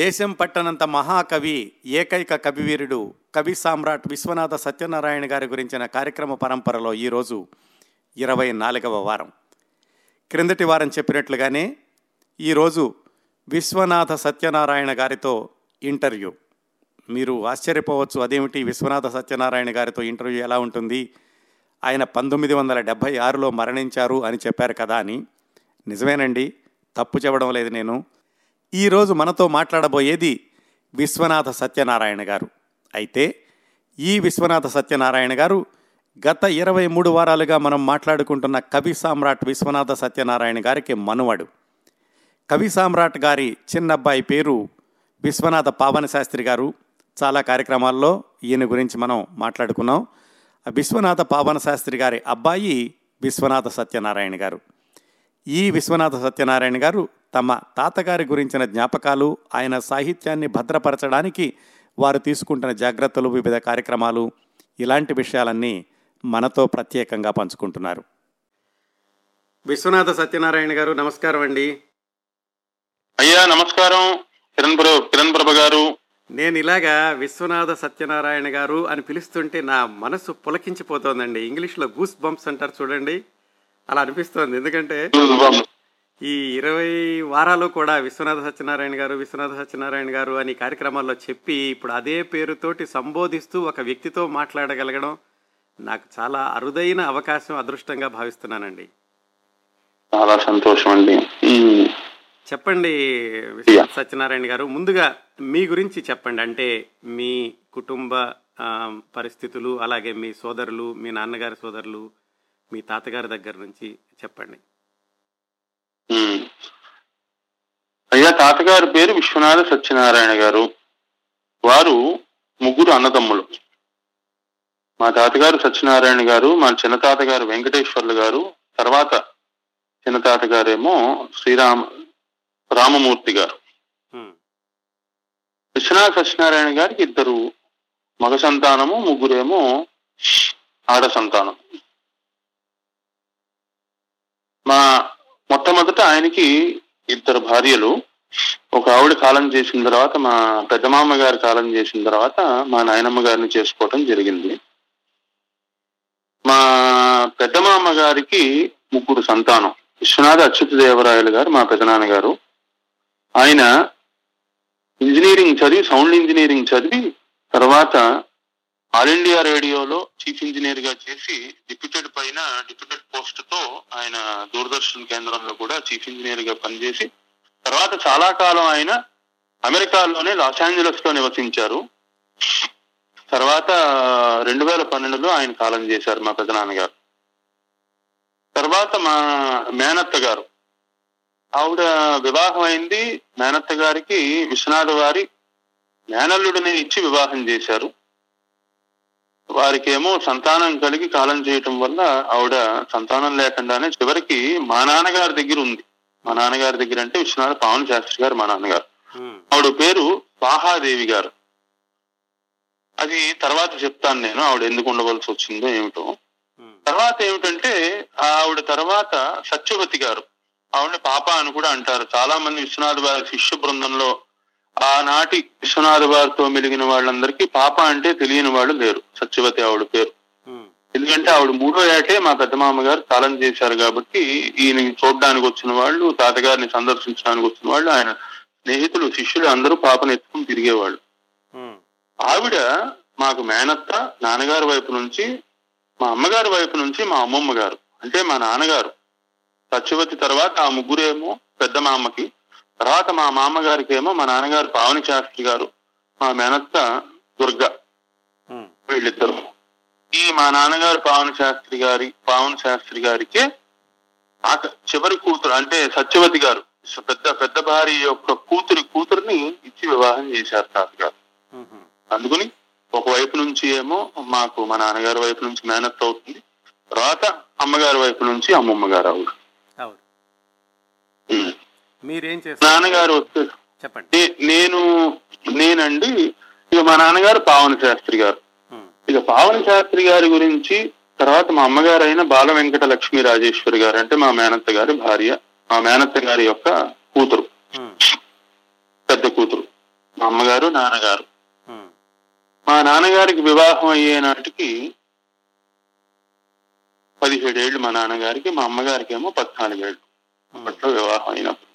దేశం పట్టనంత మహాకవి, ఏకైక కవివీరుడు, కవి సామ్రాట్ విశ్వనాథ సత్యనారాయణ గారి గురించిన కార్యక్రమ పరంపరలో ఈరోజు 24వ వారం. క్రిందటి వారం చెప్పినట్లుగానే ఈరోజు విశ్వనాథ సత్యనారాయణ గారితో ఇంటర్వ్యూ. మీరు ఆశ్చర్యపోవచ్చు, అదేమిటి విశ్వనాథ సత్యనారాయణ గారితో ఇంటర్వ్యూ ఎలా ఉంటుంది, ఆయన 1976లో మరణించారు అని చెప్పారు కదా అని. నిజమేనండి, తప్పు చెప్పడం లేదు నేను. ఈరోజు మనతో మాట్లాడబోయేది విశ్వనాథ సత్యనారాయణ గారు. అయితే ఈ విశ్వనాథ సత్యనారాయణ గారు గత 23 వారాలుగా మనం మాట్లాడుకుంటున్న కవి సామ్రాట్ విశ్వనాథ సత్యనారాయణ గారికి మనువడు. కవి సామ్రాట్ గారి చిన్నబ్బాయి పేరు విశ్వనాథ పాపన శాస్త్రి గారు. చాలా కార్యక్రమాల్లో ఈయన గురించి మనం మాట్లాడుకున్నాం. విశ్వనాథ పాపన శాస్త్రి గారి అబ్బాయి విశ్వనాథ సత్యనారాయణ గారు. ఈ విశ్వనాథ సత్యనారాయణ గారు తమ తాతగారి గురించిన జ్ఞాపకాలు, ఆయన సాహిత్యాన్ని భద్రపరచడానికి వారు తీసుకుంటున్న జాగ్రత్తలు, వివిధ కార్యక్రమాలు, ఇలాంటి విషయాలన్నీ మనతో ప్రత్యేకంగా పంచుకుంటున్నారు. విశ్వనాథ సత్యనారాయణ గారు నమస్కారం అండి. అయ్యా నమస్కారం కిరణ్ ప్రభ గారు. నేను ఇలాగా విశ్వనాథ సత్యనారాయణ గారు అని పిలుస్తుంటే నా మనసు పులకించిపోతుందండి. ఇంగ్లీష్లో గూస్ బంప్స్ అంటారు చూడండి, అలా అనిపిస్తుంది. ఎందుకంటే ఈ 20 వారాలు కూడా విశ్వనాథ సత్యనారాయణ గారు అని కార్యక్రమాల్లో చెప్పి ఇప్పుడు అదే పేరుతోటి సంబోధిస్తూ ఒక వ్యక్తితో మాట్లాడగలగడం నాకు చాలా అరుదైన అవకాశం, అదృష్టంగా భావిస్తున్నానండి. చాలా సంతోషం అండి. చెప్పండి విశ్వనాథ సత్యనారాయణ గారు, ముందుగా మీ గురించి చెప్పండి. అంటే మీ కుటుంబ పరిస్థితులు, అలాగే మీ సోదరులు, మీ నాన్నగారి సోదరులు, మీ తాతగారి దగ్గర నుంచి చెప్పండి. అయ్యా తాతగారి పేరు విశ్వనాథ సత్యనారాయణ గారు. వారు 3 అన్నదమ్ములు. మా తాతగారు సత్యనారాయణ గారు, మా చిన్న తాతగారు వెంకటేశ్వర్లు గారు, తర్వాత చిన్న తాతగారేమో శ్రీరామ రామమూర్తి గారు. విశ్వనాథ సత్యనారాయణ గారికి 2 మగ సంతానము, 3 ఆడ సంతానం. మా మొట్టమొదట ఆయనకి 2 భార్యలు. ఒక ఆవిడ కాలం చేసిన తర్వాత, మా పెద్దమామ గారు కాలం చేసిన తర్వాత మా నాయనమ్మ గారిని చేసుకోవటం జరిగింది. మా పెద్దమామ గారికి 3 సంతానం. విశ్వనాథ అచ్యుత్ దేవరాయలు గారు మా పెదనాన్నగారు. ఆయన సౌండ్ ఇంజనీరింగ్ చదివి తర్వాత ఆల్ ఇండియా రేడియోలో చీఫ్ ఇంజనీర్ గా చేసి డిప్యూటెడ్ పోస్ట్ తో ఆయన దూరదర్శన్ కేంద్రంలో కూడా చీఫ్ ఇంజనీర్ గా పనిచేసి తర్వాత చాలా కాలం ఆయన అమెరికాలోనే లాస్ యాంజలస్ లో నివసించారు. తర్వాత 2012లో ఆయన కాలం చేశారు మా పెదనాన్నగారు. తర్వాత మా మేనత్త గారు, ఆవిడ వివాహం అయింది. మేనత్త గారికి విశ్వనాథ వారి మేనల్లుడిని ఇచ్చి వివాహం చేశారు. వారికేమో సంతానం కలిగి కాలం చేయటం వల్ల ఆవిడ సంతానం లేకుండానే చివరికి మా నాన్నగారి దగ్గర అంటే విశ్వనాథ పాపన శాస్త్రి గారు మా నాన్నగారు. ఆవిడ పేరు వాహాదేవి గారు. అది తర్వాత చెప్తాను నేను, ఆవిడ ఎందుకు ఉండవలసి వచ్చిందో ఏమిటో. తర్వాత ఏమిటంటే ఆవిడ తర్వాత సత్యవతి గారు, ఆవిడ పాప అని కూడా అంటారు. చాలా మంది విశ్వనాథ వారి శిష్య బృందంలో ఆనాటి విశ్వనాథ వారితో మెలిగిన వాళ్ళందరికీ పాప అంటే తెలియని వాళ్ళు లేరు. సత్యవతి ఆవిడ పేరు. ఎందుకంటే ఆవిడ 3వ ఏటే మా పెద్దమామ గారు కాలం చేశారు కాబట్టి ఈయన చూడడానికి వచ్చిన వాళ్ళు, తాతగారిని సందర్శించడానికి వచ్చిన వాళ్ళు, ఆయన స్నేహితులు, శిష్యులు అందరూ పాపను ఎత్తుకుని తిరిగేవాళ్ళు. ఆవిడ మాకు మేనత్త నాన్నగారి వైపు నుంచి, మా అమ్మగారి వైపు నుంచి మా అమ్మమ్మ గారు. అంటే మా నాన్నగారు సత్యవతి తర్వాత ఆ 3 పెద్ద మామకి, తర్వాత మా మామగారికి ఏమో మా నాన్నగారు పావన శాస్త్రి గారు, మా మేనత్త దుర్గ, వీళ్ళిద్దరు. ఈ మా నాన్నగారు పావన శాస్త్రి గారికే ఆ చివరి కూతురు అంటే సత్యవతి గారు పెద్ద భార్య యొక్క కూతురిని ఇచ్చి వివాహం చేశారు తాతగారు. అందుకని ఒకవైపు నుంచి ఏమో మాకు మా నాన్నగారి వైపు నుంచి మేనత్త అవుతుంది, తర్వాత అమ్మగారి వైపు నుంచి అమ్మమ్మ గారు అవుతుంది. నాన్నగారు చెప్పండి. నేనండి ఇక మా నాన్నగారు పావన శాస్త్రి గారు. ఇక పావన శాస్త్రి గారి గురించి తర్వాత మా అమ్మగారు అయిన బాల వెంకట లక్ష్మి రాజేశ్వరి గారు, అంటే మా మేనత్త గారి భార్య, మా మేనత్త గారి యొక్క కూతురు, పెద్ద కూతురు. మా అమ్మగారు నాన్నగారు. మా నాన్నగారికి వివాహం అయ్యే నాటికి 17 ఏళ్ళు మా నాన్నగారికి, మా అమ్మగారికి ఏమో 14 ఏళ్ళు అప్పట్లో వివాహం అయినప్పుడు.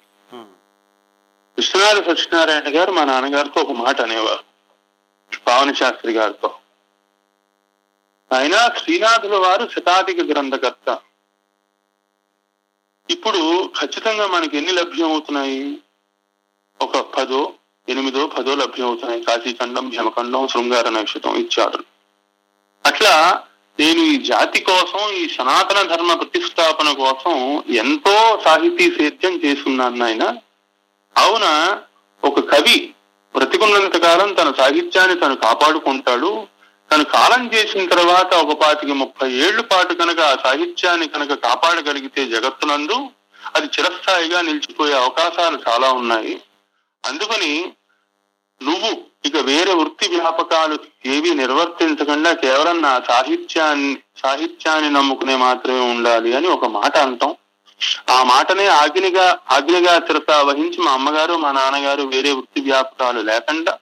విశ్వనాథ సత్యనారాయణ గారు మా నాన్నగారితో ఒక మాట అనేవారు, పావన శాస్త్రి గారితో. ఆయన శ్రీనాథుల వారు శతాధిక గ్రంథకర్త. ఇప్పుడు ఖచ్చితంగా మనకి ఎన్ని లభ్యం అవుతున్నాయి? ఒక 8 లభ్యం అవుతున్నాయి. కాశీఖండం, భీమఖండం, శృంగారణ నక్షత్రం ఇచ్చారు. అట్లా నేను ఈ జాతి కోసం, ఈ సనాతన ధర్మ ప్రతిష్టాపన కోసం ఎంతో సాహితీ సేద్యం చేస్తున్నాను నాయన. అవునా, ఒక కవి బ్రతికున్నంత కాలం తన సాహిత్యాన్ని తను కాపాడుకుంటాడు. తను కాలం చేసిన తర్వాత 25-30 ఏళ్ల పాటు కనుక ఆ సాహిత్యాన్ని కనుక కాపాడగలిగితే జగత్తునందు అది చిరస్థాయిగా నిలిచిపోయే అవకాశాలు చాలా ఉన్నాయి. అందుకని నువ్వు ఇక వేరే వృత్తి వ్యాపకాలు ఏవి నిర్వర్తించకుండా కేవలం నా సాహిత్యాన్ని నమ్ముకునే మాత్రమే ఉండాలి అని ఒక మాట అంటాం. ఆ మాటనే ఆజ్ఞగా చిరత వహించి మా అమ్మగారు మా నాన్నగారు వేరే వృత్తి వ్యాపకాలు లేకుండా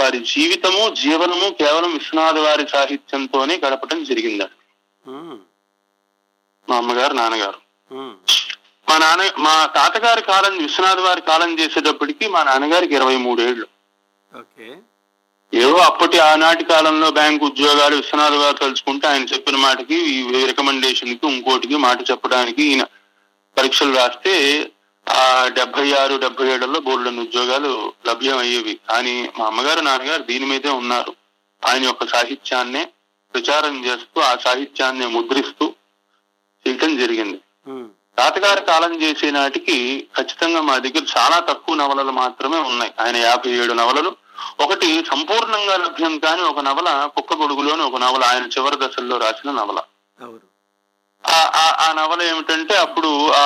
వారి జీవితము జీవనము కేవలం విశ్వనాథ వారి సాహిత్యంతోనే గడపడం జరిగిందండి మా అమ్మగారు నాన్నగారు. మా తాతగారి కాలం, విశ్వనాథ వారి కాలం చేసేటప్పటికి మా నాన్నగారికి 23 ఏళ్ళు. ఏవో అప్పటి ఆనాటి కాలంలో బ్యాంకు ఉద్యోగాలు విశ్వనాథ గారు తలుచుకుంటే ఆయన చెప్పిన మాటకి, రికమెండేషన్ కి, ఇంకోటికి మాట చెప్పడానికి ఈయన పరీక్షలు రాస్తే ఆ 76-77లో బోర్డులోని ఉద్యోగాలు లభ్యం అయ్యేవి. కానీ మా అమ్మగారు నాన్నగారు దీని మీదే ఉన్నారు. ఆయన యొక్క సాహిత్యాన్నే ప్రచారం చేస్తూ, ఆ సాహిత్యాన్ని ముద్రిస్తూ చేయటం జరిగింది. తాతగారు కాలం చేసే నాటికి ఖచ్చితంగా మా దగ్గర చాలా తక్కువ నవలలు మాత్రమే ఉన్నాయి. ఆయన 57 నవలలు. ఒకటి సంపూర్ణంగా లభ్యం కాని ఒక నవల, కుక్క గొడుగులోని ఒక నవల, ఆయన చివరి దశల్లో రాసిన నవల. ఆ నవల ఏమిటంటే, అప్పుడు ఆ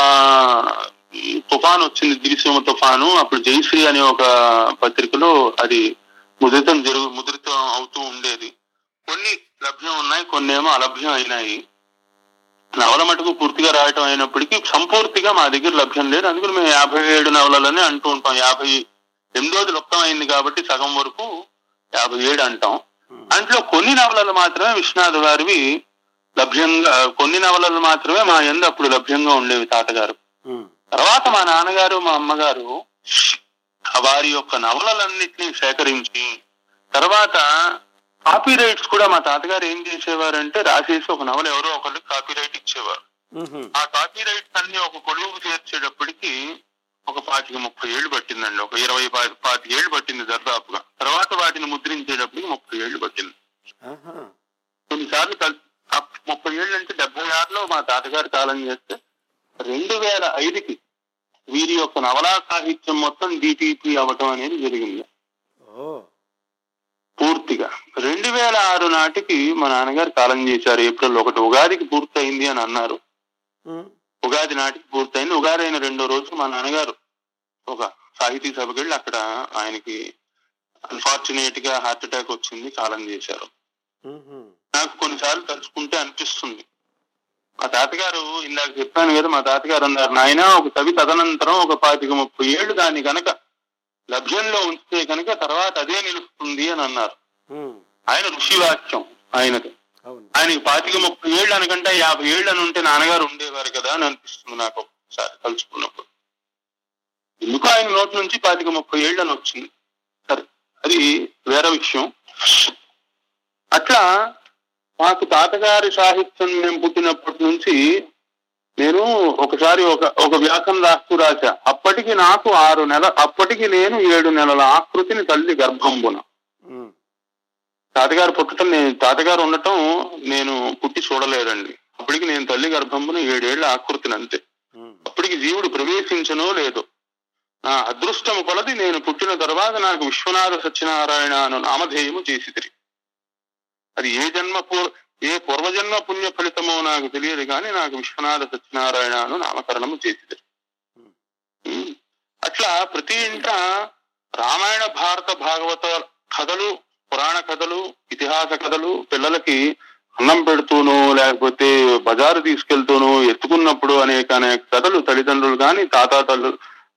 తుఫాను వచ్చింది, గిరిసీమ తుఫాను. అప్పుడు జైశ్రీ అనే ఒక పత్రికలో అది ముద్రితం అవుతూ ఉండేది. కొన్ని లభ్యం ఉన్నాయి, కొన్ని ఏమో అలభ్యం అయినాయి. నవల మటుకు పూర్తిగా రాయటం అయినప్పటికీ సంపూర్తిగా మా దగ్గర లభ్యం లేదు. అందుకని మేము 57 నవలలని అంటూ ఉంటాం. 58 లుప్తం అయింది కాబట్టి సగం వరకు 57 అంటాం. దాంట్లో కొన్ని నవలలు మాత్రమే విశ్వనాథ్ గారివి లభ్యంగా, కొన్ని నవలలు మాత్రమే మా యందు అప్పుడు లభ్యంగా ఉండేవి తాతగారు. తర్వాత మా నాన్నగారు మా అమ్మగారు వారి యొక్క నవలలన్నింటినీ సేకరించి, తర్వాత కాపీ రైట్స్ కూడా మా తాతగారు ఏం చేసేవారంటే, రాసేసి ఒక నవల ఎవరో ఒకళ్ళు కాపీ రైట్ ఇచ్చేవారు. ఆ కాపీ రైట్స్ అన్ని ఒక కొలువుకు చేర్చేటప్పటికి 25-30 ఏళ్ళు పట్టిందండి. 25-25 ఏళ్ళు పట్టింది దాదాపుగా. తర్వాత వాటిని ముద్రించేటప్పటికి 30 ఏళ్ళు పట్టింది. కొన్నిసార్లు 30 ఏళ్ళు అంటే 76లో మా తాతగారు కాలం చేస్తే 2005కి వీరి యొక్క నవలా సాహిత్యం మొత్తం DTP అవ్వటం అనేది జరిగింది పూర్తిగా. 2006 నాటికి మా నాన్నగారు కాలం చేశారు. ఏప్రిల్ 1 ఉగాదికి పూర్తయింది అని అన్నారు. ఉగాది నాటికి పూర్తయింది. ఉగాది అయిన 2వ రోజు మా నాన్నగారు ఒక సాహితీ సభకి వెళ్ళి అక్కడ ఆయనకి అన్ఫార్చునేట్ గా హార్ట్ అటాక్ వచ్చింది, కాలం చేశారు. నాకు కొన్నిసార్లు తలుచుకుంటే అనిపిస్తుంది, మా తాతగారు ఇందాక చెప్పాను కదా, మా తాతగారు అన్నారు, నాయన ఒక కవి తదనంతరం 25-30 ఏళ్ళు దాన్ని కనుక లభ్యంలో ఉంచితే కనుక తర్వాత అదే నిలుస్తుంది అని అన్నారు. ఆయన ఋషి వాక్యం ఆయనది. ఆయనకి 25-30 ఏళ్ళు అనకంటే 50 ఏళ్ళు అని ఉంటే నాన్నగారు ఉండేవారు కదా అని అనిపిస్తుంది నాకు ఒకసారి తలుచుకున్నప్పుడు. ఎందుకు ఆయన నోటి నుంచి 25-30 ఏళ్ళు అని వచ్చింది? సరే, అది వేరే విషయం. అట్లా మాకు తాతగారి సాహిత్యం మేము పుట్టినప్పటి నుంచి నేను ఒకసారి ఒక వ్యాసం రాశా. అప్పటికి నాకు 6 నెలలు, అప్పటికి నేను 7 నెలల ఆకృతిని తల్లి గర్భంబున. తాతగారు పుట్టడం, నేను తాతగారు ఉండటం నేను పుట్టి చూడలేదండి. అప్పటికి నేను తల్లి గర్భంబున 7 ఏళ్ల ఆకృతిని, అంతే. అప్పటికి జీవుడు ప్రవేశించనో లేదో. నా అదృష్టం కొలది నేను పుట్టిన తర్వాత నాకు విశ్వనాథ సత్యనారాయణ అను నామధేయము చేసి తిరిగి, అది ఏ పూర్వజన్మ పుణ్య ఫలితమో నాకు తెలియదు కానీ నాకు విశ్వనాథ సత్యనారాయణ అను నామకరణము చేసింది. అట్లా ప్రతి ఇంట రామాయణ భారత భాగవత కథలు, పురాణ కథలు, ఇతిహాస కథలు పిల్లలకి అన్నం పెడుతూనో లేకపోతే బజారు తీసుకెళ్తూనో ఎత్తుకున్నప్పుడు అనేక కథలు తల్లిదండ్రులు కానీ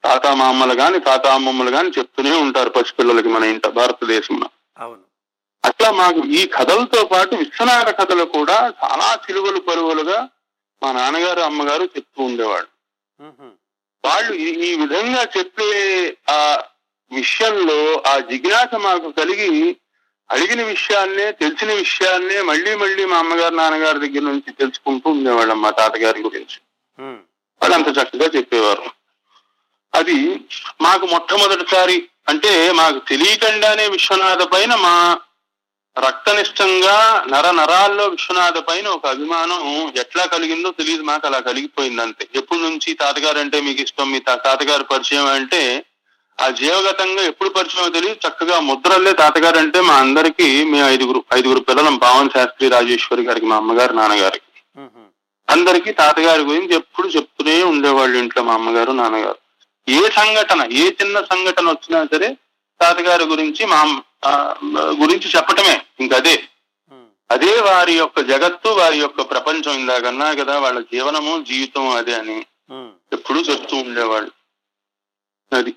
తాతామామలు గాని తాతామమ్మలు గాని చెప్తూనే ఉంటారు పసిపిల్లలకి మన ఇంట భారతదేశంలో. అట్లా మాకు ఈ కథలతో పాటు విశ్వనాథ కథలు కూడా చాలా చిలువలు పరువులుగా మా నాన్నగారు అమ్మగారు చెప్తూ ఉండేవాడు. వాళ్ళు ఈ విధంగా చెప్పే ఆ విషయంలో ఆ జిజ్ఞాస మాకు కలిగి అడిగిన విషయాన్నే తెలిసిన విషయాన్నే మళ్లీ మళ్లీ మా అమ్మగారు నాన్నగారి దగ్గర నుంచి తెలుసుకుంటూ ఉండేవాళ్ళం మా తాతగారి గురించి. వాళ్ళు అంత చక్కగా చెప్పేవారు. అది మాకు మొట్టమొదటిసారి అంటే మాకు తెలియకుండానే విశ్వనాథ పైన మా రక్తనిష్టంగా నర నరాల్లో విశ్వనాథ పైన ఒక అభిమానం ఎట్లా కలిగిందో తెలియదు, మాకు అలా కలిగిపోయింది అంతే. ఎప్పటి నుంచి తాతగారు అంటే మీకు ఇష్టం, మీ తాతగారి పరిచయం అంటే ఆ జీవగతంగా ఎప్పుడు పరిచయం తెలియదు, చక్కగా ముద్రల్లే తాతగారు అంటే మా అందరికీ. మేము ఐదుగురు పిల్లలం, పావన శాస్త్రి రాజేశ్వరి గారికి మా అమ్మగారు నాన్నగారికి అందరికీ తాతగారి గురించి ఎప్పుడు చెప్తూనే ఉండేవాళ్ళు ఇంట్లో మా అమ్మగారు నాన్నగారు. ఏ సంఘటన ఏ చిన్న సంఘటన వచ్చినా సరే తాతగారి గురించి మా గురించి చెప్పటమే, ఇంకదే అదే వారి యొక్క జగత్తు వారి యొక్క ప్రపంచం. ఇందాకన్నా కదా వాళ్ళ జీవనము జీవితం అదే అని ఎప్పుడు చెప్తూ ఉండేవాళ్ళు. అది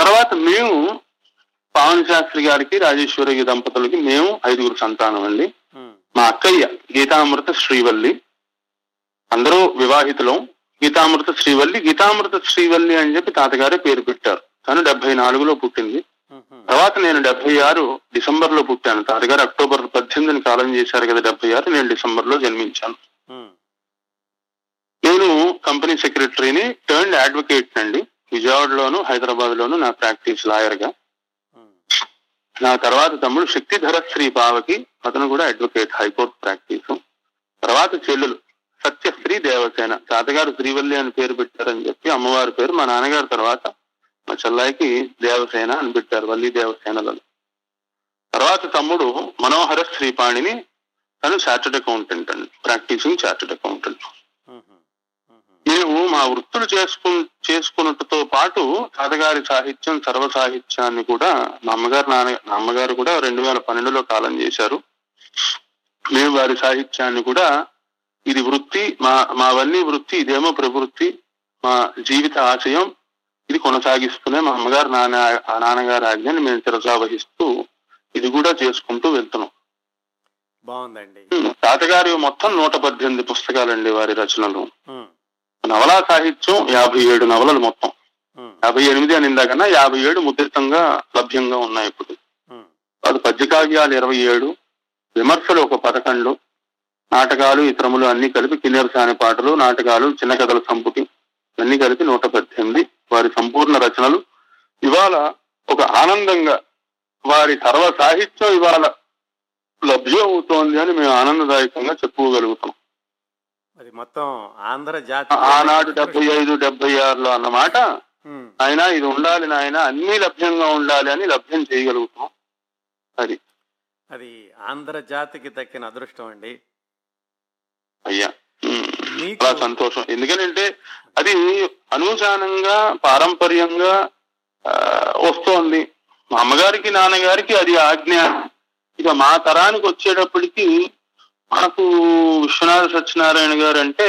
తర్వాత మేము పావన శాస్త్రి గారికి రాజేశ్వరి దంపతులకి మేము 5 సంతానం అండి. మా అక్కయ్య గీతామృత శ్రీవల్లి, అందరూ వివాహితులం. గీతామృత శ్రీవల్లి అని చెప్పి తాతగారే పేరు పెట్టారు. తను 74 పుట్టింది. తర్వాత నేను 76 డిసెంబర్ లో పుట్టాను. తాతగారు అక్టోబర్ 18 కాలం చేశారు కదా 76, నేను డిసెంబర్ లో జన్మించాను. నేను కంపెనీ సెక్రటరీని టర్న్డ్ అడ్వకేట్ అండి. విజయవాడలోను హైదరాబాద్ లోను నా ప్రాక్టీస్ లాయర్ గా. నా తర్వాత తమ్ముడు శక్తిధర శ్రీ బావకి, అతను కూడా అడ్వకేట్ హైకోర్టు ప్రాక్టీస్. తర్వాత చెల్లెలు సత్యశ్రీ దేవసేన, తాతగారు శ్రీవల్లి అని పేరు పెట్టారని చెప్పి అమ్మవారి పేరు మా నాన్నగారు, తర్వాత మా చెల్లాయికి దేవసేన అని పెట్టారు, వల్లి దేవసేనలను. తర్వాత తమ్ముడు మనోహర శ్రీపాణిని, తను చార్టెడ్ అకౌంటెంట్ అండి, ప్రాక్టీసింగ్ చార్టెడ్ అకౌంటెంట్. మేము మా వృత్తులు చేసుకున్నట్టుతో పాటు తాతగారి సాహిత్యం సర్వ సాహిత్యాన్ని కూడా మా అమ్మగారు అమ్మగారు కూడా 2012 కాలం చేశారు. మేము వారి సాహిత్యాన్ని కూడా, ఇది వృత్తి మావన్నీ వృత్తి, ఇదేమో ప్రవృత్తి, మా జీవిత ఆశయం, ఇది కొనసాగిస్తూనే మా అమ్మగారు నాన్నగారు ఆజ్ఞని మేము తిరసావహిస్తూ ఇది కూడా చేసుకుంటూ వెళ్తున్నాం. బాగుందండి. తాతగారి మొత్తం 118 పుస్తకాలండి వారి రచనలు. నవలా సాహిత్యం 57 నవలలు, మొత్తం 58 అని ఇందాకన్నా 57 ముద్రితంగా లభ్యంగా ఉన్నాయి ఇప్పుడు. అది పద్యకావ్యాలు 27, విమర్శలు ఒక 11, నాటకాలు ఇతరములు అన్ని కలిపి కిన్నెరసాని పాటలు నాటకాలు చిన్న కథల సంపుటి అన్ని కలిపి 118 వారి సంపూర్ణ రచనలు. ఇవాళ ఒక ఆనందంగా వారి సర్వ సాహిత్యం ఇవాళ లభ్యం అవుతోంది అని మేము ఆనందదాయకంగా చెప్పుకోగలుగుతాం. అది మొత్తం ఆంధ్ర జాతి. ఆనాడు 75, 76 అన్నమాట. ఆయన ఇది ఉండాలి నాయన, అన్ని లభ్యంగా ఉండాలి అని లభ్యం చేయగలుగుతాం. అది అది ఆంధ్ర జాతికి దక్కిన అదృష్టం అండి. అయ్యా చాలా సంతోషం. ఎందుకంటే అది అనుసానంగా పారంపర్యంగా వస్తోంది. మా అమ్మగారికి నాన్నగారికి అది ఆజ్ఞ. ఇక మా తరానికి వచ్చేటప్పటికి మాకు విశ్వనాథ సత్యనారాయణ గారు అంటే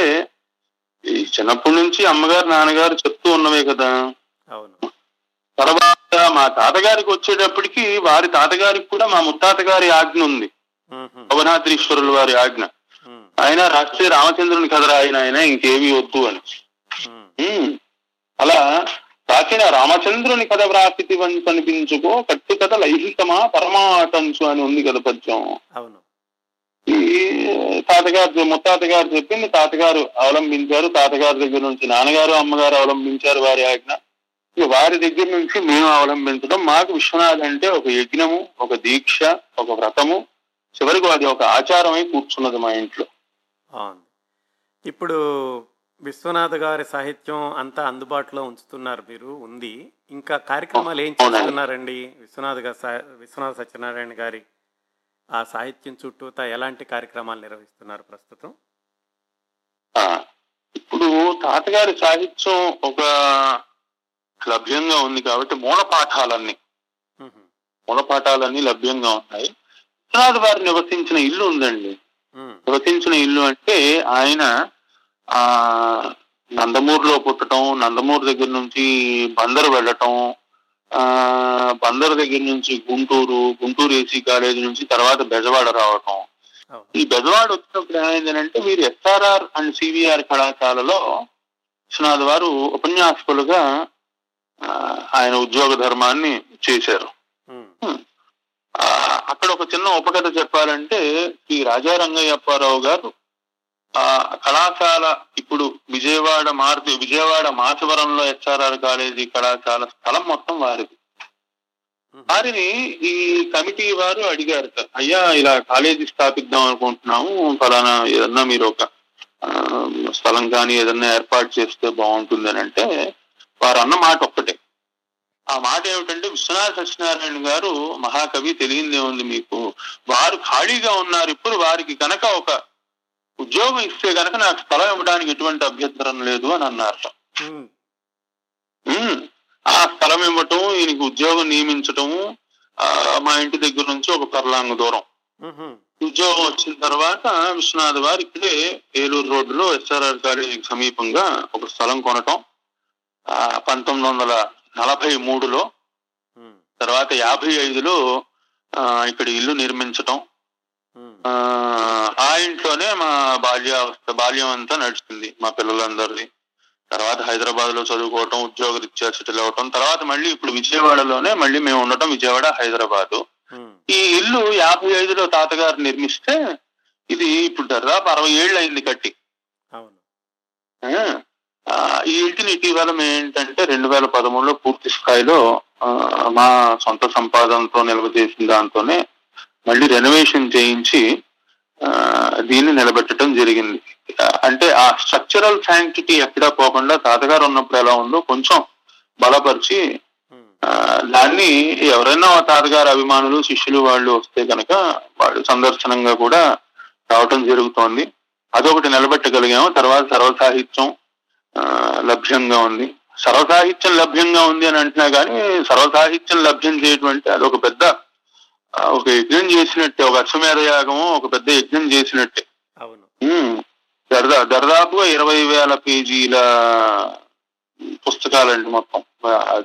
చిన్నప్పటి నుంచి అమ్మగారు నాన్నగారు చెప్తూ ఉన్నవే కదా. తర్వాత మా తాతగారికి వచ్చేటప్పటికి వారి తాతగారికి కూడా మా ముత్తాత గారి ఆజ్ఞ ఉంది, భవనాథీశ్వరుల వారి ఆజ్ఞ. ఆయన రాస్తే రామచంద్రుని కథ రాయిన ఆయన, ఇంకేమీ వద్దు అని. అలా రాసిన రామచంద్రుని కథ వ్రాసితి అని కనిపించుకో, కట్టు కథ లైహికమా పరమాటంచు అని ఉంది కదా పద్యం. ఈ తాతగారు ముత్తాతగారు చెప్పింది తాతగారు అవలంబించారు, తాతగారి దగ్గర నుంచి నాన్నగారు అమ్మగారు అవలంబించారు వారి ఆజ్ఞ. ఇక వారి దగ్గర నుంచి మేము అవలంబించడం. మాకు విశ్వనాథ్ అంటే ఒక యజ్ఞము, ఒక దీక్ష, ఒక వ్రతము, చివరికి అది ఒక ఆచారమై కూర్చున్నది మా ఇంట్లో. ఇప్పుడు విశ్వనాథ్ గారి సాహిత్యం అంతా అందుబాటులో ఉంచుతున్నారు మీరు, ఉంది. ఇంకా కార్యక్రమాలు ఏం చేస్తున్నారండి? విశ్వనాథ సత్యనారాయణ గారి ఆ సాహిత్యం చుట్టూతా ఎలాంటి కార్యక్రమాలు నిర్వహిస్తున్నారు ప్రస్తుతం? ఇప్పుడు తాతగారి సాహిత్యం ఒక లభ్యంగా ఉంది కాబట్టి మూల పాఠాలన్నీ లభ్యంగా ఉన్నాయి. విశ్వనాథ్ వారు నివసించిన ఇల్లు ఉందండి. నివసించిన ఇల్లు అంటే ఆయన నందమూరులో పుట్టడం, నందమూరు దగ్గర నుంచి బందరు వెళ్ళటం, బందరు దగ్గర నుంచి గుంటూరు, గుంటూరు ఏసీ కాలేజీ నుంచి తర్వాత బెజవాడ రావటం. ఈ బెజవాడ వచ్చినప్పుడు ఏమైందనంటే వీరు ఎస్ఆర్ఆర్ అండ్ సివిఆర్ కళాశాలలో విశ్వనాథ్ వారు ఉపన్యాసకులుగా ఆయన ఉద్యోగ ధర్మాన్ని చేశారు. అక్కడ ఒక చిన్న ఉపకథ చెప్పాలంటే శ్రీ రాజారంగయ్యప్పారావు గారు ఆ కళాశాల, ఇప్పుడు విజయవాడ మారుతి, విజయవాడ మాచవరంలో ఎస్ఆర్ఆర్ కాలేజీ కళాశాల స్థలం మొత్తం వారిది. వారిని ఈ కమిటీ వారు అడిగారు, అయ్యా ఇలా కాలేజీ స్థాపిద్దాం అనుకుంటున్నాము, ఫలానా ఏదన్నా మీరు ఒక స్థలం కానీ ఏదన్నా ఏర్పాటు చేస్తే బాగుంటుంది అని. అంటే వారు అన్న మాట ఒక్కటే. ఆ మాట ఏమిటంటే, విశ్వనాథ సత్యనారాయణ గారు మహాకవి, తెలియదే ఉంది మీకు, వారు ఖాళీగా ఉన్నారు ఇప్పుడు, వారికి కనుక ఒక ఉద్యోగం ఇస్తే కనుక నాకు స్థలం ఇవ్వడానికి ఎటువంటి అభ్యంతరం లేదు అని అన్నారు. ఆ స్థలం ఇవ్వటం, ఈయనకి ఉద్యోగం నియమించటము, మా ఇంటి దగ్గర నుంచి ఒక పర్లాంగ దూరం. ఉద్యోగం వచ్చిన తర్వాత విశ్వనాథ్ వారు ఇక్కడే ఏలూరు రోడ్డులో ఎస్ఆర్ఆర్ కాలేజీకి సమీపంగా ఒక స్థలం కొనటం 1943లో, తర్వాత 55లో ఇక్కడ ఇల్లు నిర్మించటం. ఆ ఇంట్లోనే మా బాల్యం అంతా నడుస్తుంది మా పిల్లలందరిది. తర్వాత హైదరాబాద్ లో చదువుకోవటం, ఉద్యోగరీత్యా సెటిల్ అవ్వటం, తర్వాత మళ్ళీ ఇప్పుడు విజయవాడలోనే మళ్ళీ మేము ఉండటం, విజయవాడ హైదరాబాదు. ఈ ఇల్లు 55లో తాతగారు నిర్మిస్తే ఇది ఇప్పుడు దాదాపు 60 ఏళ్ళు అయింది కట్టి. ఈ ఇంటిని ఇటీవల ఏంటంటే 2013లో పూర్తి స్థాయిలో మా సొంత సంపాదనతో నిల్వ చేసిన దాంతోనే మళ్ళీ రెనోవేషన్ చేయించి దీన్ని నిలబెట్టడం జరిగింది. అంటే ఆ స్ట్రక్చరల్ శాంక్టిటీ ఎక్కడా పోకుండా తాతగారు ఉన్నప్పుడు ఎలా ఉందో కొంచెం బలపరిచి దాన్ని ఎవరైనా తాతగారు అభిమానులు, శిష్యులు వాళ్ళు వస్తే కనుక వాళ్ళు సందర్శనంగా కూడా రావటం జరుగుతోంది. అదొకటి నిలబెట్టగలిగాము. తర్వాత సర్వసాహిత్యం లభ్యంగా ఉంది. సర్వసాహిత్యం లభ్యంగా ఉంది అని అంటున్నా కానీ సర్వసాహిత్యం లభ్యం చేయటం అంటే అదొక పెద్ద ఒక యజ్ఞం చేసినట్టే, ఒక అశ్వమేధ యాగము, ఒక పెద్ద యజ్ఞం చేసినట్టే. దాదాపుగా 20,000 పేజీల పుస్తకాలండి మొత్తం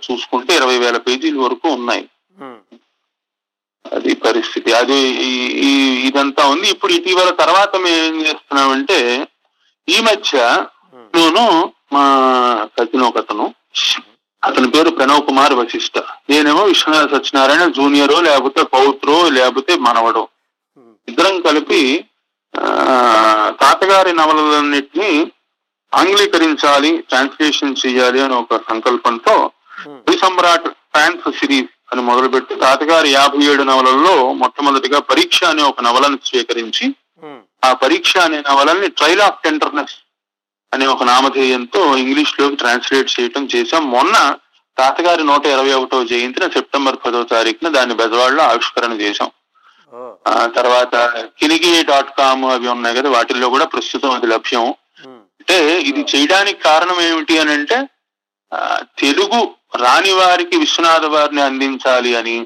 చూసుకుంటే 20,000 పేజీల వరకు ఉన్నాయి. అది పరిస్థితి. అది ఇదంతా ఉంది. ఇప్పుడు ఇటీవల తర్వాత మేము ఏం చేస్తున్నామంటే, ఈ మధ్య నేను మా కజిన్ ఒకతను, అతని పేరు ప్రణవ్ కుమార్ వశిష్ట, నేనేమో విశ్వనాథ సత్యనారాయణ జూనియరు లేకపోతే పౌత్రో లేకపోతే మనవడో, ఇద్దరం కలిపి తాతగారి నవలలన్నింటినీ ఆంగ్లీకరించాలి, ట్రాన్స్లేషన్ చేయాలి అని ఒక సంకల్పంతో సమ్రాట్ ట్రాన్స్ సిరీస్ అని మొదలుపెట్టి తాతగారి 57 నవలల్లో మొట్టమొదటిగా పరీక్ష అనే ఒక నవలను స్వీకరించి, ఆ పరీక్ష అనే నవలని ట్రయల్ ఆఫ్ టెంటర్ నెక్స్ అనే ఒక నామధేయంతో ఇంగ్లీష్ లోకి ట్రాన్స్లేట్ చేయటం చేశాం. మొన్న తాతగారి 121వ జయంతిన సెప్టెంబర్ 10వ తారీఖున దాన్ని బెజవాడలో ఆవిష్కరణ చేశాం. తర్వాత kinigai.com అవి ఉన్నాయి కదా, వాటిల్లో కూడా ప్రస్తుతం అది లభ్యం. అంటే ఇది చేయడానికి కారణం ఏమిటి అని అంటే, తెలుగు రాని వారికి విశ్వనాథ వారిని అందించాలి అని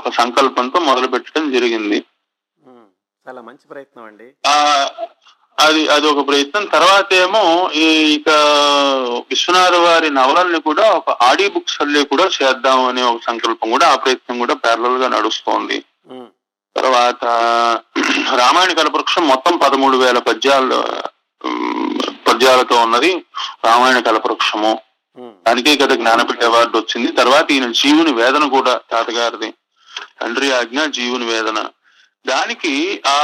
ఒక సంకల్పంతో మొదలు పెట్టడం జరిగింది. చాలా మంచి ప్రయత్నం అండి. అదొక ప్రయత్నం. తర్వాత ఏమో ఇక విశ్వనాథ వారి నవలల్ని కూడా ఒక ఆడియో బుక్స్ అల్లే కూడా చేద్దాం అనే ఒక సంకల్పం కూడా, ఆ ప్రయత్నం కూడా ప్యారలల్ గా నడుస్తోంది. తర్వాత రామాయణ కల్పవృక్షం మొత్తం 13,000 పద్యాలతో ఉన్నది రామాయణ కల్పవృక్షము. దానికే కదా జ్ఞానపీఠ అవార్డు వచ్చింది. తర్వాత ఈయన జీవుని వేదన కూడా, తాతగారిది తండ్రి ఆజ్ఞ, జీవుని వేదన, దానికి ఆ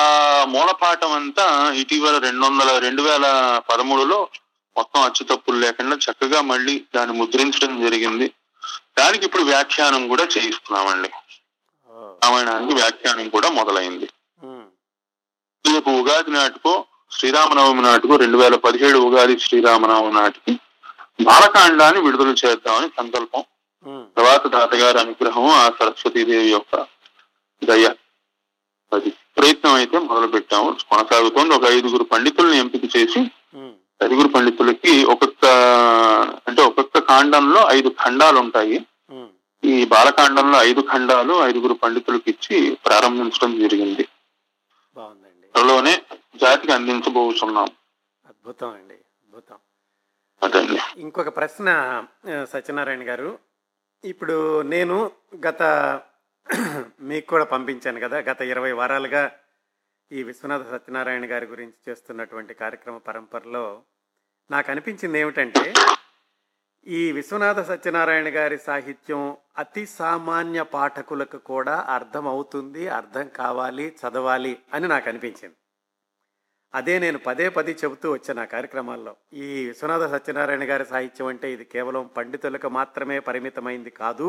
మూలపాఠం అంతా ఇటీవల 2013లో మొత్తం అచ్చుతప్పులు లేకుండా చక్కగా మళ్ళీ దాన్ని ముద్రించడం జరిగింది. దానికి ఇప్పుడు వ్యాఖ్యానం కూడా చేయిస్తున్నామండి. రామాయణానికి వ్యాఖ్యానం కూడా మొదలైంది. రేపు ఉగాది నాటికో శ్రీరామనవమి నాటికో, 2017 ఉగాది శ్రీరామనవమి నాటికి బాలకాండాన్ని విడుదల చేద్దామని సంకల్పం. తర్వాత తాతగారి అనుగ్రహము, ఆ సరస్వతీదేవి యొక్క దయ, అది ప్రయత్నం అయితే మొదలు పెట్టాము, కొనసాగుతోంది. ఒక 5గురు పండితుల్ని ఎంపిక చేసి 5గురు పండితులకి ఒక్కొక్క కాండంలో 5 ఖండాలు ఉంటాయి. ఈ బాలకాండంలో 5 ఖండాలు 5గురు పండితులకు ఇచ్చి ప్రారంభించడం జరిగింది. త్వరలోనే జాతికి అందించబోతున్నాం. అద్భుతం అండి, అద్భుతం. ఇంకొక ప్రశ్న సత్యనారాయణ గారు, ఇప్పుడు నేను గత మీకు కూడా పంపించాను కదా, గత 20 వారాలుగా ఈ విశ్వనాథ సత్యనారాయణ గారి గురించి చేస్తున్నటువంటి కార్యక్రమ పరంపరలో నాకు అనిపించింది ఏమిటంటే, ఈ విశ్వనాథ సత్యనారాయణ గారి సాహిత్యం అతి సామాన్య పాఠకులకు కూడా అర్థం అవుతుంది, అర్థం కావాలి, చదవాలి అని నాకు అనిపించింది. అదే నేను 10 చెబుతూ వచ్చాను ఆ కార్యక్రమాల్లో. ఈ విశ్వనాథ సత్యనారాయణ గారి సాహిత్యం అంటే ఇది కేవలం పండితులకు మాత్రమే పరిమితమైంది కాదు,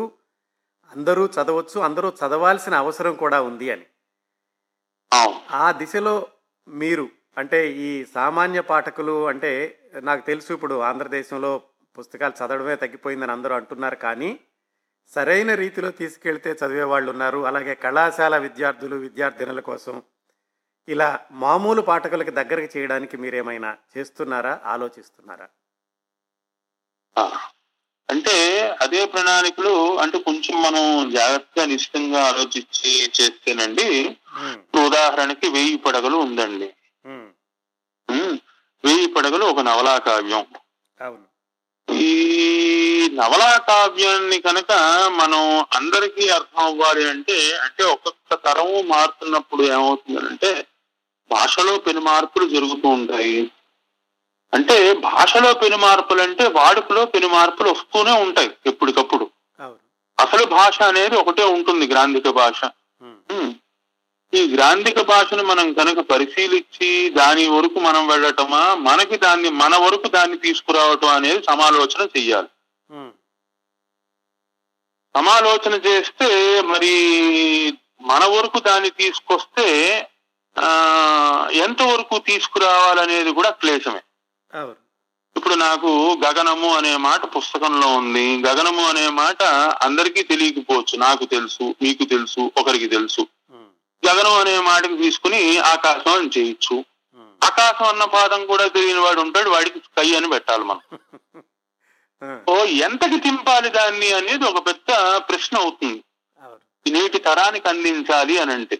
అందరూ చదవచ్చు, అందరూ చదవాల్సిన అవసరం కూడా ఉంది అని. ఆ దిశలో మీరు అంటే ఈ సామాన్య పాఠకులు అంటే నాకు తెలుసు ఇప్పుడు ఆంధ్రదేశంలో పుస్తకాలు చదవడమే తగ్గిపోయిందని అందరూ అంటున్నారు, కానీ సరైన రీతిలో తీసుకెళ్తే చదివేవాళ్ళు ఉన్నారు. అలాగే కళాశాల విద్యార్థులు, విద్యార్థినుల కోసం ఇలా మామూలు పాఠకులకి దగ్గరకు చేయడానికి మీరేమైనా చేస్తున్నారా, ఆలోచిస్తున్నారా? అంటే అదే ప్రణాళికలు అంటే కొంచెం మనం జాగ్రత్తగా నిశ్చితంగా ఆలోచించి చేస్తేనండి. ఉదాహరణకి 1000 పడగలు ఉందండి. 1000 పడగలు ఒక నవలా కావ్యం. ఈ నవలా కావ్యాన్ని కనుక మనం అందరికీ అర్థం అవ్వాలి అంటే, అంటే ఒక్కొక్క తరం మారుతున్నప్పుడు ఏమవుతుందంటే భాషలో పెను మార్పులు జరుగుతూ ఉంటాయి. అంటే భాషలో పెను మార్పులు అంటే వాడుకలో పెను మార్పులు వస్తూనే ఉంటాయి ఎప్పటికప్పుడు. అసలు భాష అనేది ఒకటే ఉంటుంది, గ్రాంధిక భాష. ఈ గ్రాంధిక భాషను మనం కనుక పరిశీలించి దాని వరకు మనం వెళ్ళటమా, మనకి దాన్ని మన వరకు దాన్ని తీసుకురావటం అనేది సమాలోచన చెయ్యాలి. సమాలోచన చేస్తే మరి మన వరకు దాన్ని తీసుకొస్తే ఎంతవరకు తీసుకురావాలనేది కూడా క్లేశమే. ఇప్పుడు నాకు గగనము అనే మాట పుస్తకంలో ఉంది. గగనము అనే మాట అందరికీ తెలియకపోవచ్చు, నాకు తెలుసు, మీకు తెలుసు, ఒకరికి తెలుసు. గగనం అనే మాటకి తీసుకుని ఆకాశం అని చేయొచ్చు. ఆకాశం అన్న పాదం కూడా తెలియని వాడు ఉంటాడు, వాడికి కై అని పెట్టాలి మనం. ఓ ఎంతకి తింపాలి దాన్ని అనేది ఒక పెద్ద ప్రశ్న అవుతుంది నేటి తరానికి అందించాలి అని అంటే.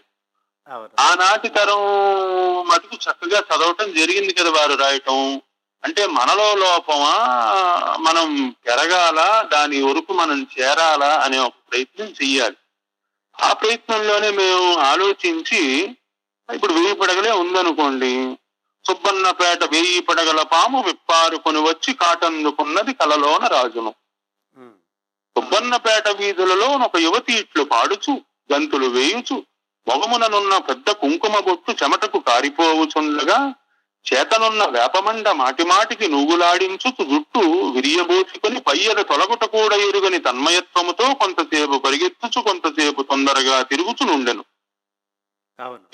ఆనాటి తరం మటుకు చక్కగా చదవటం జరిగింది కదా, వారు రాయటం. అంటే మనలో లోపమా, మనం పెరగాల, దాని వరకు మనం చేరాలా అనే ఒక ప్రయత్నం చెయ్యాలి. ఆ ప్రయత్నంలోనే మేము ఆలోచించి ఇప్పుడు 1000 పడగలే ఉందనుకోండి. సుబ్బన్నపేట 1000 పడగల పాము విప్పారుకొని వచ్చి కాటందుకున్నది కలలోన రాజును. సుబ్బన్నపేట వీధులలో ఒక యువతి ఇట్లు పాడుచు గంతులు వేయుచు మొగముననున్న పెద్ద కుంకుమ బొట్టు చెమటకు కారిపోవుచుండగా చేతనున్న వేపమండ మాటిమాటికి నూగులాడించుతు జుట్టు విరియబోచుకొని పయ్యద తొలగుట కూడా ఎరుగని తన్మయత్వముతో కొంతసేపు పరిగెత్తుచు కొంతసేపు తొందరగా తిరుగుచు నుండెను.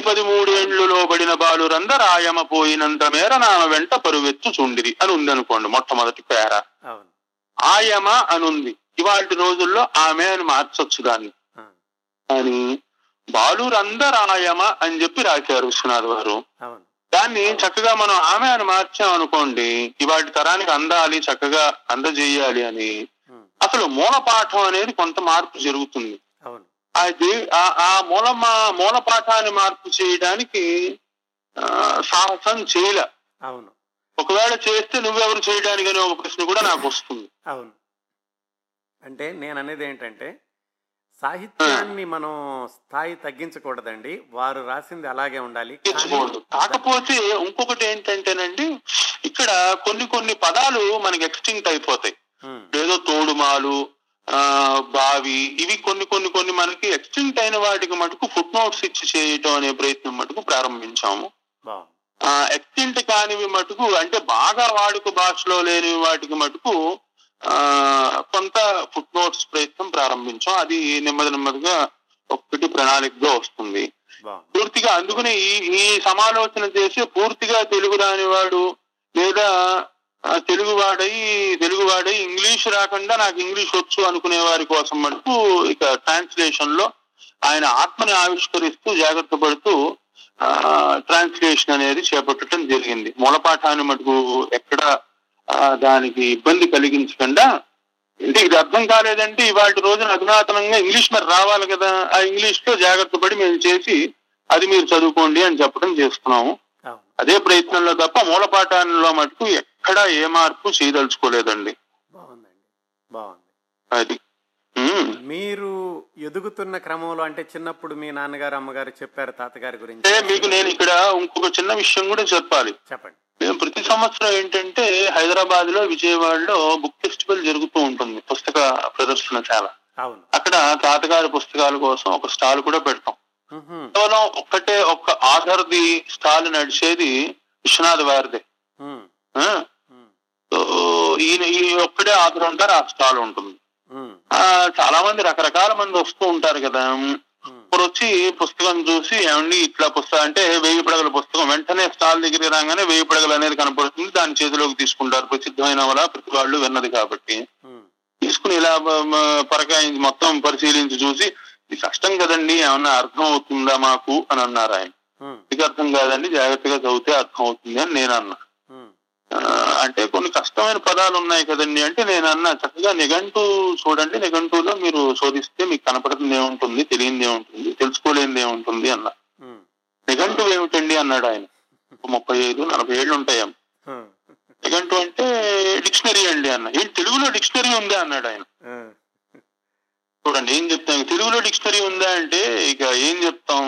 13 ఏళ్లు లోబడిన బాలురందరూ ఆయమ పోయినంత మేర నామ వెంట పరువెత్తు చుండిరి అని ఉంది అనుకోండి. మొట్టమొదటి పేర ఆయమ అనుంది. ఇవాటి రోజుల్లో ఆమె అని మార్చొచ్చు దాన్ని, అని బాలురందరూ ఆయమ అని చెప్పి రాశారు విశ్వనాథ్ వారు. దాన్ని చక్కగా మనం ఆమె అని మార్చాం అనుకోండి. ఇవాటి తరానికి అందాలి, చక్కగా అందజేయాలి అని అసలు మూల పాఠం అనేది కొంత మార్పు జరుగుతుంది. అది ఆ మూల పాఠాన్ని మార్పు చేయడానికి సాహసం చేయలే. ఒకవేళ చేస్తే నువ్వెవరు చేయడానికి అనే ఒక ప్రశ్న కూడా నాకు వస్తుంది. అవును, అంటే నేను అనేది ఏంటంటే సాహిత్యాన్ని మనం స్థాయి తగ్గించకూడదండి, వారు రాసింది అలాగే ఉండాలి. కాకపోతే ఇంకొకటి ఏంటంటేనండి, ఇక్కడ కొన్ని పదాలు మనకి ఎక్స్టింక్ట్ అయిపోతాయి. ఏదో తోడుమాలు, బావి, ఇవి కొన్ని మనకి ఎక్స్టింక్ట్ అయిన వాటికి మటుకు ఫుట్ నోట్స్ ఇచ్చి చేయటం అనే ప్రయత్నం మటుకు ప్రారంభించాము. ఎక్స్టింక్ట్ కానివి మటుకు అంటే బాగా వాడుక భాషలో లేనివి వాటికి మటుకు కొంత ఫుట్ నోట్స్ ప్రయత్నం ప్రారంభించాం. అది నెమ్మదిగా ఒకటి ప్రణాళికగా వస్తుంది పూర్తిగా. అందుకనే ఈ సమాలోచన చేసి పూర్తిగా తెలుగు రానివాడు లేదా తెలుగువాడై ఇంగ్లీష్ రాకుండా నాకు ఇంగ్లీష్ వచ్చు అనుకునే వారి కోసం మటుకు ఇక ట్రాన్స్లేషన్ లో ఆయన ఆత్మని ఆవిష్కరిస్తూ జాగ్రత్త పడుతూ ట్రాన్స్లేషన్ అనేది చేపట్టడం జరిగింది. మూలపాఠాన్ని మటుకు ఎక్కడ దానికి ఇబ్బంది కలిగించకుండా. అంటే ఇది అర్థం కాలేదంటే ఇవాటి రోజున అధునాతనంగా ఇంగ్లీష్ మరి రావాలి కదా, ఆ ఇంగ్లీష్ లో జాగ్రత్త పడి మేము చేసి అది మీరు చదువుకోండి అని చెప్పడం చేస్తున్నాము. అదే ప్రయత్నంలో తప్ప మూలపాఠాలలో మటుకు ఎక్కడా ఏ మార్పు చేయదలుచుకోలేదండి. అది మీరు ఎదుగుతున్న క్రమంలో అంటే చిన్నప్పుడు మీ నాన్నగారు అమ్మగారు చెప్పారు తాతగారి గురించి. మీకు నేను ఇక్కడ ఇంకొక చిన్న విషయం కూడా చెప్పాలి. చెప్పండి. మేము ప్రతి సంవత్సరం ఏంటంటే హైదరాబాద్ లో విజయవాడలో బుక్ ఫెస్టివల్ జరుగుతూ ఉంటుంది, పుస్తక ప్రదర్శనశాల. అక్కడ తాతగారి పుస్తకాల కోసం ఒక స్టాల్ కూడా పెడతాం. కేవలం ఒక్కటే ఒక్క ఆధార్ది స్టాల్ నడిచేది విశ్వనాథ్ వారిదే. ఈయన ఒక్కడే ఆధార్ ఉంటారు, ఆ స్టాల్ ఉంటుంది. చాలా మంది రకరకాల మంది వస్తూ ఉంటారు కదా. ఇప్పుడు వచ్చి పుస్తకం చూసి ఏమండి ఇట్లా పుస్తకం అంటే వేయి పడగల పుస్తకం, వెంటనే స్టాల్ దగ్గర రాగానే వేయి పడగలు అనేది కనపడుతుంది, దాని చేతిలోకి తీసుకుంటారు. ప్రసిద్ధమైన వల్ల ప్రతి వాళ్ళు విన్నది కాబట్టి తీసుకుని ఇలా పరకాయించి మొత్తం పరిశీలించి చూసి ఇది కష్టం కదండి, ఏమన్నా అర్థం అవుతుందా మాకు అని అన్నారు ఆయన. ఇది అర్థం కాదండి, జాగ్రత్తగా చదివితే అర్థం అవుతుంది అని నేను అన్నా. అంటే కొన్ని కష్టమైన పదాలు ఉన్నాయి కదండి అంటే నేను అన్నా చక్కగా నిఘంటు చూడండి, నిఘంటులో మీరు శోధిస్తే మీకు కనపడుతుంది ఏముంటుంది, తెలియనిది ఏముంటుంది, తెలుసుకోలేనిది ఏముంటుంది అన్నా. నిఘంటు ఏమిటండి అన్నాడు ఆయన. 35-40 ఏళ్ళు ఉంటాయేమో. నిఘంటు అంటే డిక్షనరీ అండి అన్న. ఏంటి తెలుగులో డిక్షనరీ ఉందా అన్నాడు ఆయన. చూడండి ఏం చెప్తాం, తెలుగులో డిక్షనరీ ఉందా అంటే ఇక ఏం చెప్తాం,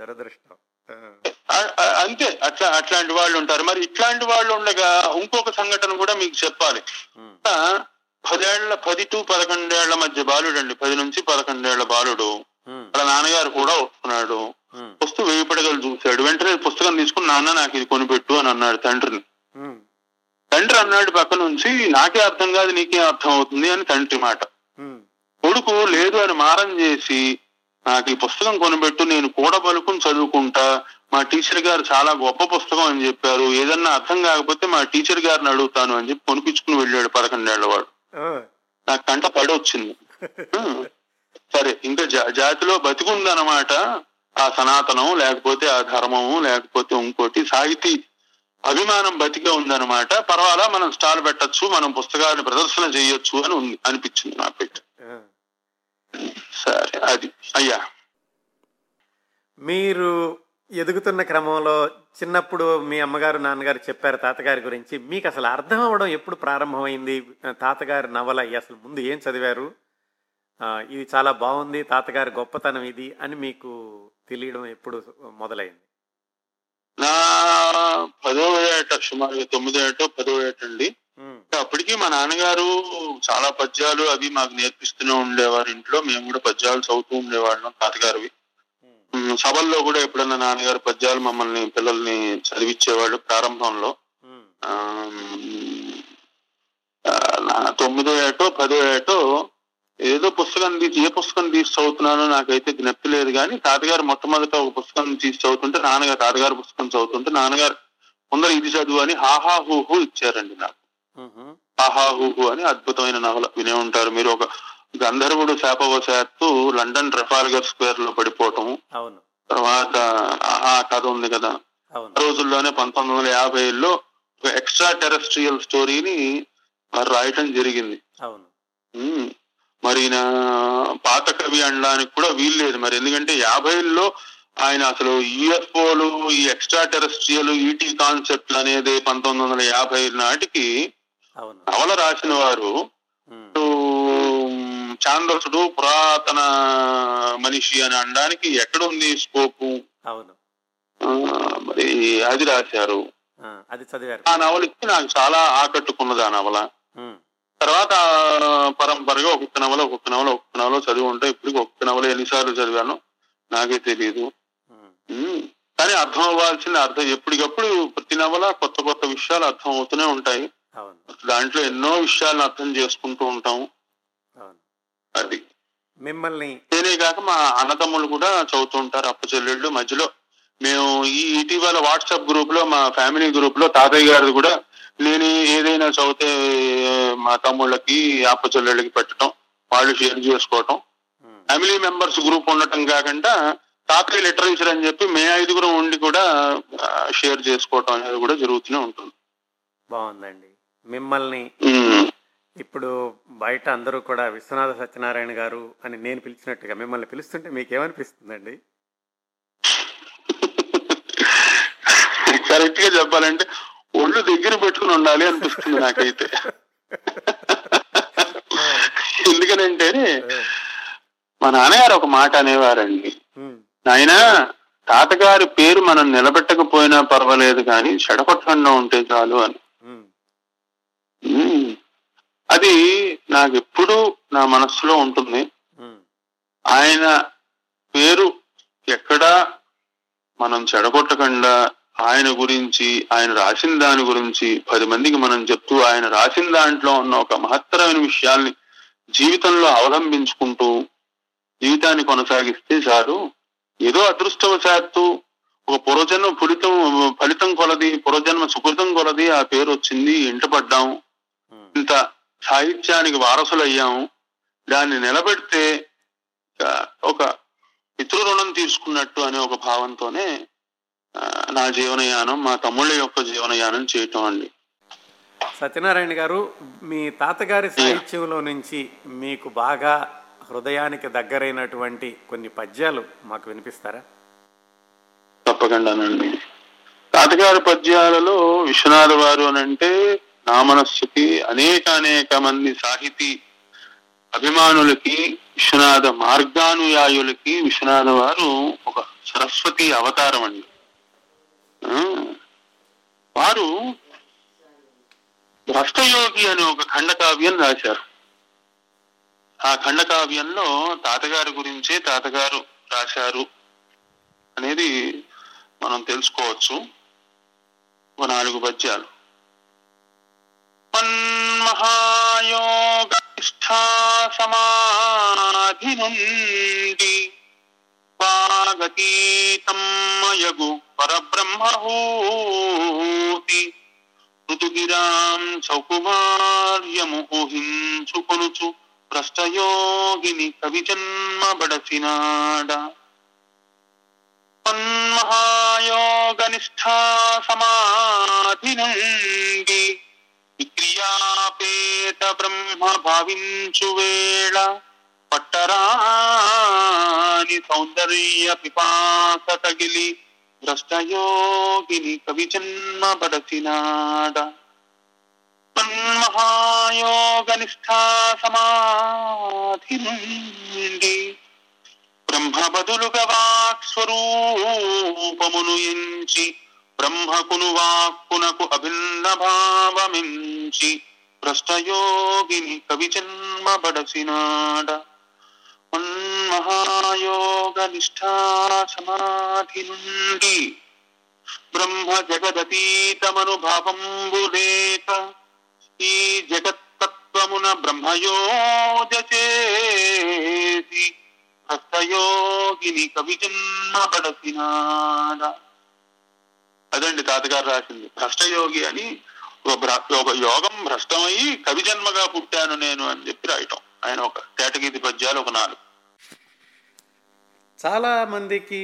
దురదృష్టం. అంతే, అట్లాంటి వాళ్ళు ఉంటారు. మరి ఇట్లాంటి వాళ్ళు ఉండగా ఇంకొక సంఘటన కూడా మీకు చెప్పాలి. 10 to 11 ఏళ్ల మధ్య బాలుడు అండి, 10 నుంచి 11 ఏళ్ల బాలుడు. అలా నాన్నగారు కూడా వస్తున్నాడు. వస్తూ వేయి పడగలు చూశాడు. వెంటనే పుస్తకం తీసుకుని నాన్న నాకు ఇది కొనిపెట్టు అని అన్నాడు తండ్రిని. తండ్రి అన్నాడు పక్క నుంచి, నాకే అర్థం కాదు నీకేం అర్థం అవుతుంది అని తండ్రి మాట. కొడుకు లేదు అని మారం చేసి నాకు ఈ పుస్తకం కొనిపెట్టు, నేను కూడ పలుకుని చదువుకుంటా, మా టీచర్ గారు చాలా గొప్ప పుస్తకం అని చెప్పారు, ఏదన్నా అర్థం కాకపోతే మా టీచర్ గారిని అడుగుతాను అని చెప్పి కొనిపించుకుని వెళ్ళాడు 11 ఏళ్ల వాడు. నాకు కంట పడొచ్చింది. సరే ఇంకా జాతిలో బతికుందనమాట ఆ సనాతనం, లేకపోతే ఆ ధర్మము, లేకపోతే ఇంకోటి సాహితీ అభిమానం బతికే ఉందనమాట. పర్వాలా మనం స్టాల్ పెట్టచ్చు, మనం పుస్తకాలను ప్రదర్శన చేయొచ్చు అని ఉంది అనిపించింది నా పెట్టి. సరే అది అయ్యా. మీరు ఎదుగుతున్న క్రమంలో చిన్నప్పుడు మీ అమ్మగారు నాన్నగారు చెప్పారు తాతగారి గురించి, మీకు అసలు అర్థం అవడం ఎప్పుడు ప్రారంభమైంది? తాతగారి నవల అసలు ముందు ఏం చదివారు, ఇది చాలా బాగుంది, తాతగారి గొప్పతనం ఇది అని మీకు తెలియడం ఎప్పుడు మొదలైంది? నా 10వ ఏట, సుమారుగా 9వ ఏట 10వ ఏట అండి. అప్పటికి మా నాన్నగారు చాలా పద్యాలు అవి మాకు నేర్పిస్తూనే ఉండేవారు. ఇంట్లో మేము కూడా పద్యాలు చదువుతూ ఉండేవాళ్ళం. తాతగారివి సభల్లో కూడా ఎప్పుడన్నా నాన్నగారు పద్యాలు మమ్మల్ని పిల్లల్ని చదివించేవాళ్ళు ప్రారంభంలో. 9వ ఏటో 10వ ఏటో ఏదో పుస్తకం తీసి, ఏ పుస్తకం తీసి చదువుతున్నానో నాకైతే జ్ఞప్తి లేదు, కానీ తాతగారు మొట్టమొదట ఒక పుస్తకం తీసి చదువుతుంటే నాన్నగారు, తాతగారు పుస్తకం చదువుతుంటే నాన్నగారు ముందర ఇది చదువు అని హాహా హూహు ఇచ్చారండి నాకు. హాహా హూహు అని అద్భుతమైన నవల, వినే ఉంటారు మీరు. ఒక గంధర్వుడు శాపవశాత్తు లండన్ ట్రెఫాల్గర్ స్క్వేర్ లో పడిపోవటం, తర్వాత ఆ కథ ఉంది కదా. రోజుల్లోనే 1950లో ఒక ఎక్స్ట్రా టెరెస్ట్రియల్ స్టోరీని మరి రాయటం జరిగింది. మరి ఈయన పాత కవి అనడానికి కూడా వీల్లేదు మరి, ఎందుకంటే 50లో ఆయన అసలు యుఎఫ్ఓలు, ఈ ఎక్స్ట్రా టెరెస్ట్రియల్, ఈటీ కాన్సెప్ట్ అనేది 1950 నాటికి నవల రాసిన వారు. చాంద్రసుడు పురాతన మనిషి అని అనడానికి ఎక్కడ ఉంది స్కోపు? మరి అది రాశారు. ఆ నవలకి నాకు చాలా ఆకట్టుకున్నది ఆ నవల. తర్వాత పరంపరగా ఒక్కొక్క నవల చదివి ఉంటే ఇప్పటికి ఒక్క నవల ఎన్నిసార్లు చదివాను నాకే తెలియదు. కానీ అర్థం అవ్వాల్సిన అర్థం ఎప్పటికప్పుడు ప్రతి నవల కొత్త విషయాలు అర్థం అవుతూనే ఉంటాయి. దాంట్లో ఎన్నో విషయాలను అర్థం చేసుకుంటూ ఉంటాము. అది మిమ్మల్ని నేనే కాక మా అన్నదమ్ములు కూడా చదువుతూ ఉంటారు, అప్ప చెల్లెళ్ళు. మధ్యలో మేము ఈ ఇటీవల వాట్సాప్ గ్రూప్ లో, మా ఫ్యామిలీ గ్రూప్ లో తాతయ్య గారిది కూడా నేను ఏదైనా చదివితే మా తమ్ముళ్ళకి, అప్ప చెల్లెళ్ళకి పెట్టడం, వాళ్ళు షేర్ చేసుకోవటం. ఫ్యామిలీ మెంబర్స్ గ్రూప్ ఉండటం కాకుండా తాతయ్య లిటరేచర్ అని చెప్పి మే 5గురం ఉండి కూడా షేర్ చేసుకోవటం అనేది కూడా జరుగుతూనే ఉంటుంది. బాగుందండి. మిమ్మల్ని ఇప్పుడు బయట అందరూ కూడా విశ్వనాథ సత్యనారాయణ గారు అని నేను పిలిచినట్టుగా మిమ్మల్ని పిలుస్తుంటే మీకేమనిపిస్తుందండి? కరెక్ట్ గా చెప్పాలంటే ఒళ్ళు దగ్గర పెట్టుకుని ఉండాలి అనిపిస్తుంది నాకైతే. ఎందుకనంటే మా నాన్నగారు ఒక మాట అనేవారండి, నాయనా తాతగారి పేరు మనం నిలబెట్టకపోయినా పర్వాలేదు కానీ చెడగొట్టకుండా ఉంటే చాలు అని. అది నాకు ఎప్పుడూ నా మనస్సులో ఉంటుంది. ఆయన పేరు ఎక్కడా మనం చెడగొట్టకుండా ఆయన గురించి, ఆయన రాసిన దాని గురించి 10 మందికి మనం చెప్తూ, ఆయన రాసిన దాంట్లో ఉన్న ఒక మహత్తరమైన విషయాల్ని జీవితంలో అవలంబించుకుంటూ జీవితాన్ని కొనసాగిస్తే చాలు. ఏదో అదృష్టవశాత్తు ఒక పూర్వజన్మ ఫలితం కొలది, పూర్వజన్మ సుకృతం కొలది ఆ పేరు వచ్చింది, ఇంట పడ్డాం, ఇంత సాహిత్యానికి వారసులు అయ్యాము, దాన్ని నిలబెడితే ఒక పితృరుణం తీసుకున్నట్టు అనే ఒక భావంతోనే నా జీవనయానం, మా తమ్ముళ్ళ యొక్క జీవనయానం చేయటం అండి. సత్యనారాయణ గారు, మీ తాతగారి సాహిత్యంలో నుంచి మీకు బాగా హృదయానికి దగ్గరైనటువంటి కొన్ని పద్యాలు మాకు వినిపిస్తారా? తప్పకుండానండి. తాతగారి పద్యాలలో విశ్వనాథ వారు అనంటే నా మనస్సుకి, అనేక మంది సాహితీ అభిమానులకి, విశ్వనాథ మార్గానుయాయులకి విశ్వనాథ వారు ఒక సరస్వతి అవతారం అండి. వారు భ్రష్టయోగి అనే ఒక ఖండకావ్యం రాశారు. ఆ ఖండకావ్యంలో తాతగారి గురించే తాతగారు రాశారు అనేది మనం తెలుసుకోవచ్చు. ఒక 4 పద్యాలు. మన్మహాయోగనిష్ఠా సమాధి నుండి వాగతీతమయగు పరబ్రహ్మహూతి ఋతుగిరాం సౌకుమార్యము ఊహించుకొనుచు భ్రష్టయోగిని కవి జన్మ బడసినాడ. మన్మహాయోగనిష్ఠా సమాధి నుండి విక్రియాపేత బ్రహ్మ భావించు వేళ పట్టరాని సౌందర్య పిపాస తగిలి భ్రష్టయోగిని కవి జన్మ బడసినాడ. మన్మహాయోగనిష్ఠా సమాధి నుండి బ్రహ్మ బదులుగా వాక్స్వరూపమును ఎంచి బ్రహ్మకును వాక్కునకు అభిన్న భావమించి భ్రష్టయోగిని కవి జన్మ బడసినాడ. మన్మహాయోగనిష్ఠా సమాధి నుండి బ్రహ్మ జగదతీతమనుభావంబు లేక ఈ జగత్తత్వమున బ్రహ్మయోజచేసి భ్రష్టయోగిని కవి జన్మ బడసినాడ. అదండి తాతగారు రాసింది. భ్రష్టయోగి అని ఒక యోగం భ్రష్టమయ్యి కవి జన్మగా పుట్టాను నేను అని చెప్పి రాయటం. ఆయన ఒక తేటగీతి పద్యాలు ఒక 4. చాలా మందికి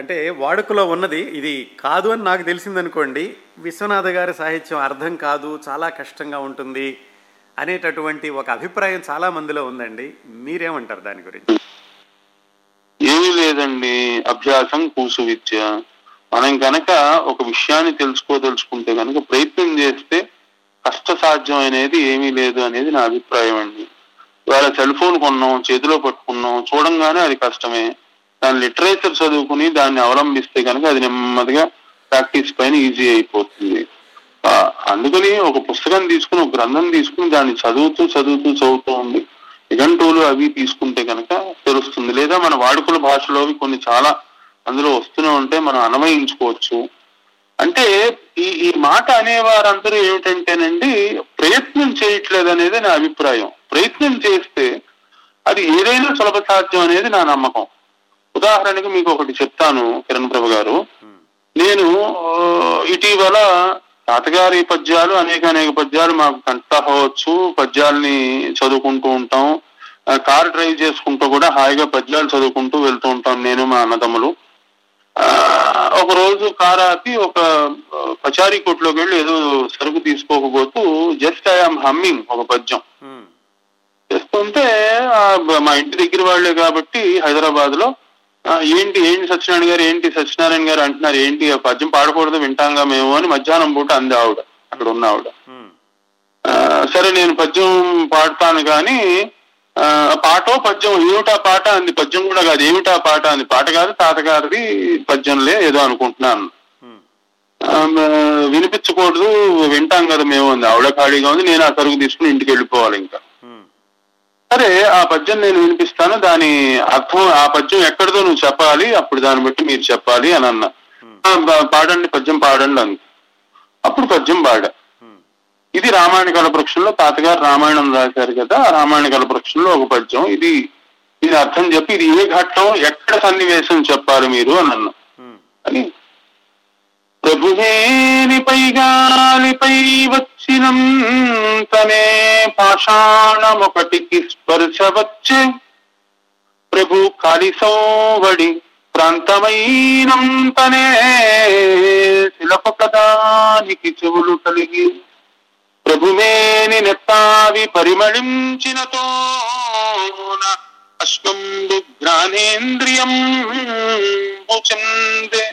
అంటే వాడుకలో ఉన్నది ఇది కాదు అని నాకు తెలిసిందనుకోండి, విశ్వనాథ గారి సాహిత్యం అర్థం కాదు, చాలా కష్టంగా ఉంటుంది అనేటటువంటి ఒక అభిప్రాయం చాలా మందిలో ఉందండి. మీరేమంటారు దాని గురించి? ఏమీ లేదండి, అభ్యాసం కూసు విద్య. మనం కనుక ఒక విషయాన్ని తెలుసుకుంటే కనుక ప్రయత్నం చేస్తే కష్ట సాధ్యం అనేది ఏమీ లేదు అనేది నా అభిప్రాయం అండి. ఇవాళ సెల్ ఫోన్ కొన్నాం, చేతిలో పట్టుకున్నాం, చూడంగానే అది కష్టమే. దాని లిటరేచర్ చదువుకుని దాన్ని అవలంబిస్తే కనుక అది నెమ్మదిగా ప్రాక్టీస్ పైన ఈజీ అయిపోతుంది. అందుకని ఒక పుస్తకం తీసుకుని, ఒక గ్రంథం తీసుకుని దాన్ని చదువుతూ ఉండి నిఘంటువులు అవి తీసుకుంటే కనుక తెలుస్తుంది. లేదా మన వాడుకల భాషలో కొన్ని చాలా అందులో వస్తూనే ఉంటే మనం అన్వయించుకోవచ్చు. అంటే ఈ మాట అనేవారందరూ ఏమిటంటేనండి, ప్రయత్నం చేయట్లేదు అనేది నా అభిప్రాయం. ప్రయత్నం చేస్తే అది ఏదైనా సులభ సాధ్యం అనేది నా నమ్మకం. ఉదాహరణకి మీకు ఒకటి చెప్తాను కిరణ్ ప్రభు గారు, నేను ఇటీవల తాతగారి పద్యాలు అనేక పద్యాలు మాకు కంఠతాహ అవ్వచ్చు, పద్యాల్ని చదువుకుంటూ ఉంటాం, కార్ డ్రైవ్ చేసుకుంటూ కూడా హాయిగా పద్యాలు చదువుకుంటూ వెళ్తూ ఉంటాం నేను మా అన్నదమ్ములు. ఒక రోజు కారు ఆపి ఒక పచారీ కొట్లోకి వెళ్ళి ఏదో సరుకు తీసుకోకపోతూ జస్ట్ ఐఎమ్ హమ్మింగ్ ఒక పద్యం చేస్తుంటే, మా ఇంటి దగ్గర వాళ్లే కాబట్టి హైదరాబాద్ లో ఏంటి సత్యనారాయణ గారు అంటున్నారు, ఏంటి పద్యం పాడకూడదు వింటాంగా మేము అని మధ్యాహ్నం పూట అంది ఆవిడ, అక్కడ ఉన్న ఆవిడ. సరే నేను పద్యం పాడతాను కానీ పాటో పద్యం ఏమిటా పాట అంది, పద్యం కూడా కాదు ఏమిటా పాట అంది, పాట కాదు తాతగారిది పద్యంలే ఏదో అనుకుంటున్నాను, వినిపించకూడదు వింటాం కదా మేము అంది. ఆవిడ ఖాళీగా ఉంది, నేను ఆ సరుకు తీసుకుని ఇంటికి వెళ్ళిపోవాలి. ఇంకా సరే ఆ పద్యం నేను వినిపిస్తాను, దాని అర్థం ఆ పద్యం ఎక్కడిదో నువ్వు చెప్పాలి, అప్పుడు దాన్ని బట్టి మీరు చెప్పాలి అని అన్నా. పాడండి పద్యం పాడండి అంది. అప్పుడు పద్యం పాడా. ఇది రామాయణ కల్పవృక్షంలో తాతగారు రామాయణం రాశారు కదా, రామాయణ కల్పవృక్షంలో ఒక పద్యం ఇది, దీని అర్థం చెప్పి ఇది ఏ ఘట్టం ఎక్కడ సన్నివేశం చెప్పారు మీరు అని అన్నా. అని ప్రభువేనిపై గాలిపై వచ్చినం తనే పాషాణమొకటికి స్పర్శ వచ్చే ప్రభు కాలిసోవడి ప్రాంతమైనం తనే శిలపకదానికి చెవులు కలిగి ప్రభువేని నెత్తావి పరిమళించినతో అశ్వంబు జ్ఞానేంద్రియం చందే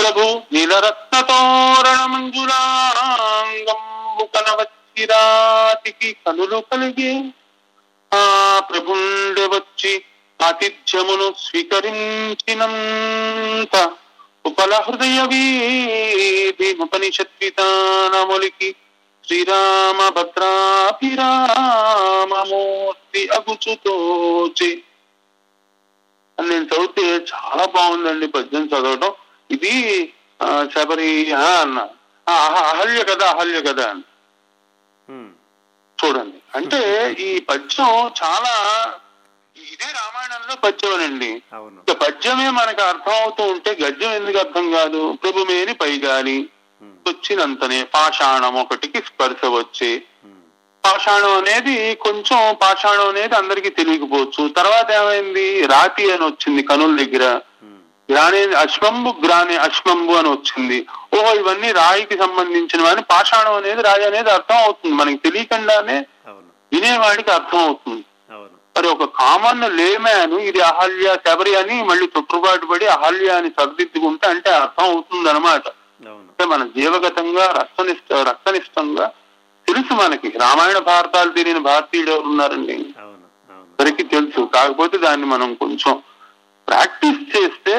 ప్రభు నీలరత్న తోరణమంజులాంగంబు కనవచ్చిరాతికి కనులు కలిగే ఆ ప్రభుండె వచ్చి ఆతిథ్యమును స్వీకరించినంత ఉపల హృదయ వీధిముపనిషద్వితానములికి శ్రీరామ భద్రాభిరామమూర్తి అగుచుతోచి అని నేను చదివితే చాలా బాగుందండి పద్యం చదవటం. ఇది శబరి అన్న అహల్య కదా, అహల్య కదా అని చూడండి. అంటే ఈ పద్యం చాలా, ఇదే రామాయణంలో పద్యం అనండి. పద్యమే మనకు అర్థం అవుతూ ఉంటే గద్యం ఎందుకు అర్థం కాదు? ప్రభుమేని పైగాలి వచ్చినంతనే పాషాణం ఒకటికి స్పర్శ వచ్చే, పాషాణం అనేది కొంచెం, పాషాణం అనేది అందరికి తెలియకపోవచ్చు. తర్వాత ఏమైంది, రాతి అని వచ్చింది కనుల దగ్గర, అశ్వంబు గ్రానే అశ్వంబు అని వచ్చింది. ఓహో ఇవన్నీ రాయికి సంబంధించినవి అని పాషాణం అనేది, రాయి అనేది అర్థం అవుతుంది మనకి తెలియకుండానే, వినేవాడికి అర్థం అవుతుంది. మరి ఒక కామన్ లేమ్యాన్ ఇది అహల్య శబరి అని మళ్ళీ తొట్టుబాటు పడి అహల్య అని సరిదిద్దుకుంటే అంటే అర్థం అవుతుంది అనమాట. అంటే మన జీవగతంగా రక్తనిష్టంగా తెలుసు మనకి. రామాయణ భారతాలు తిరిగిన భారతీయుడు ఎవరున్నారండి, అందరికీ తెలుసు. కాకపోతే దాన్ని మనం కొంచెం ప్రాక్టీస్ చేస్తే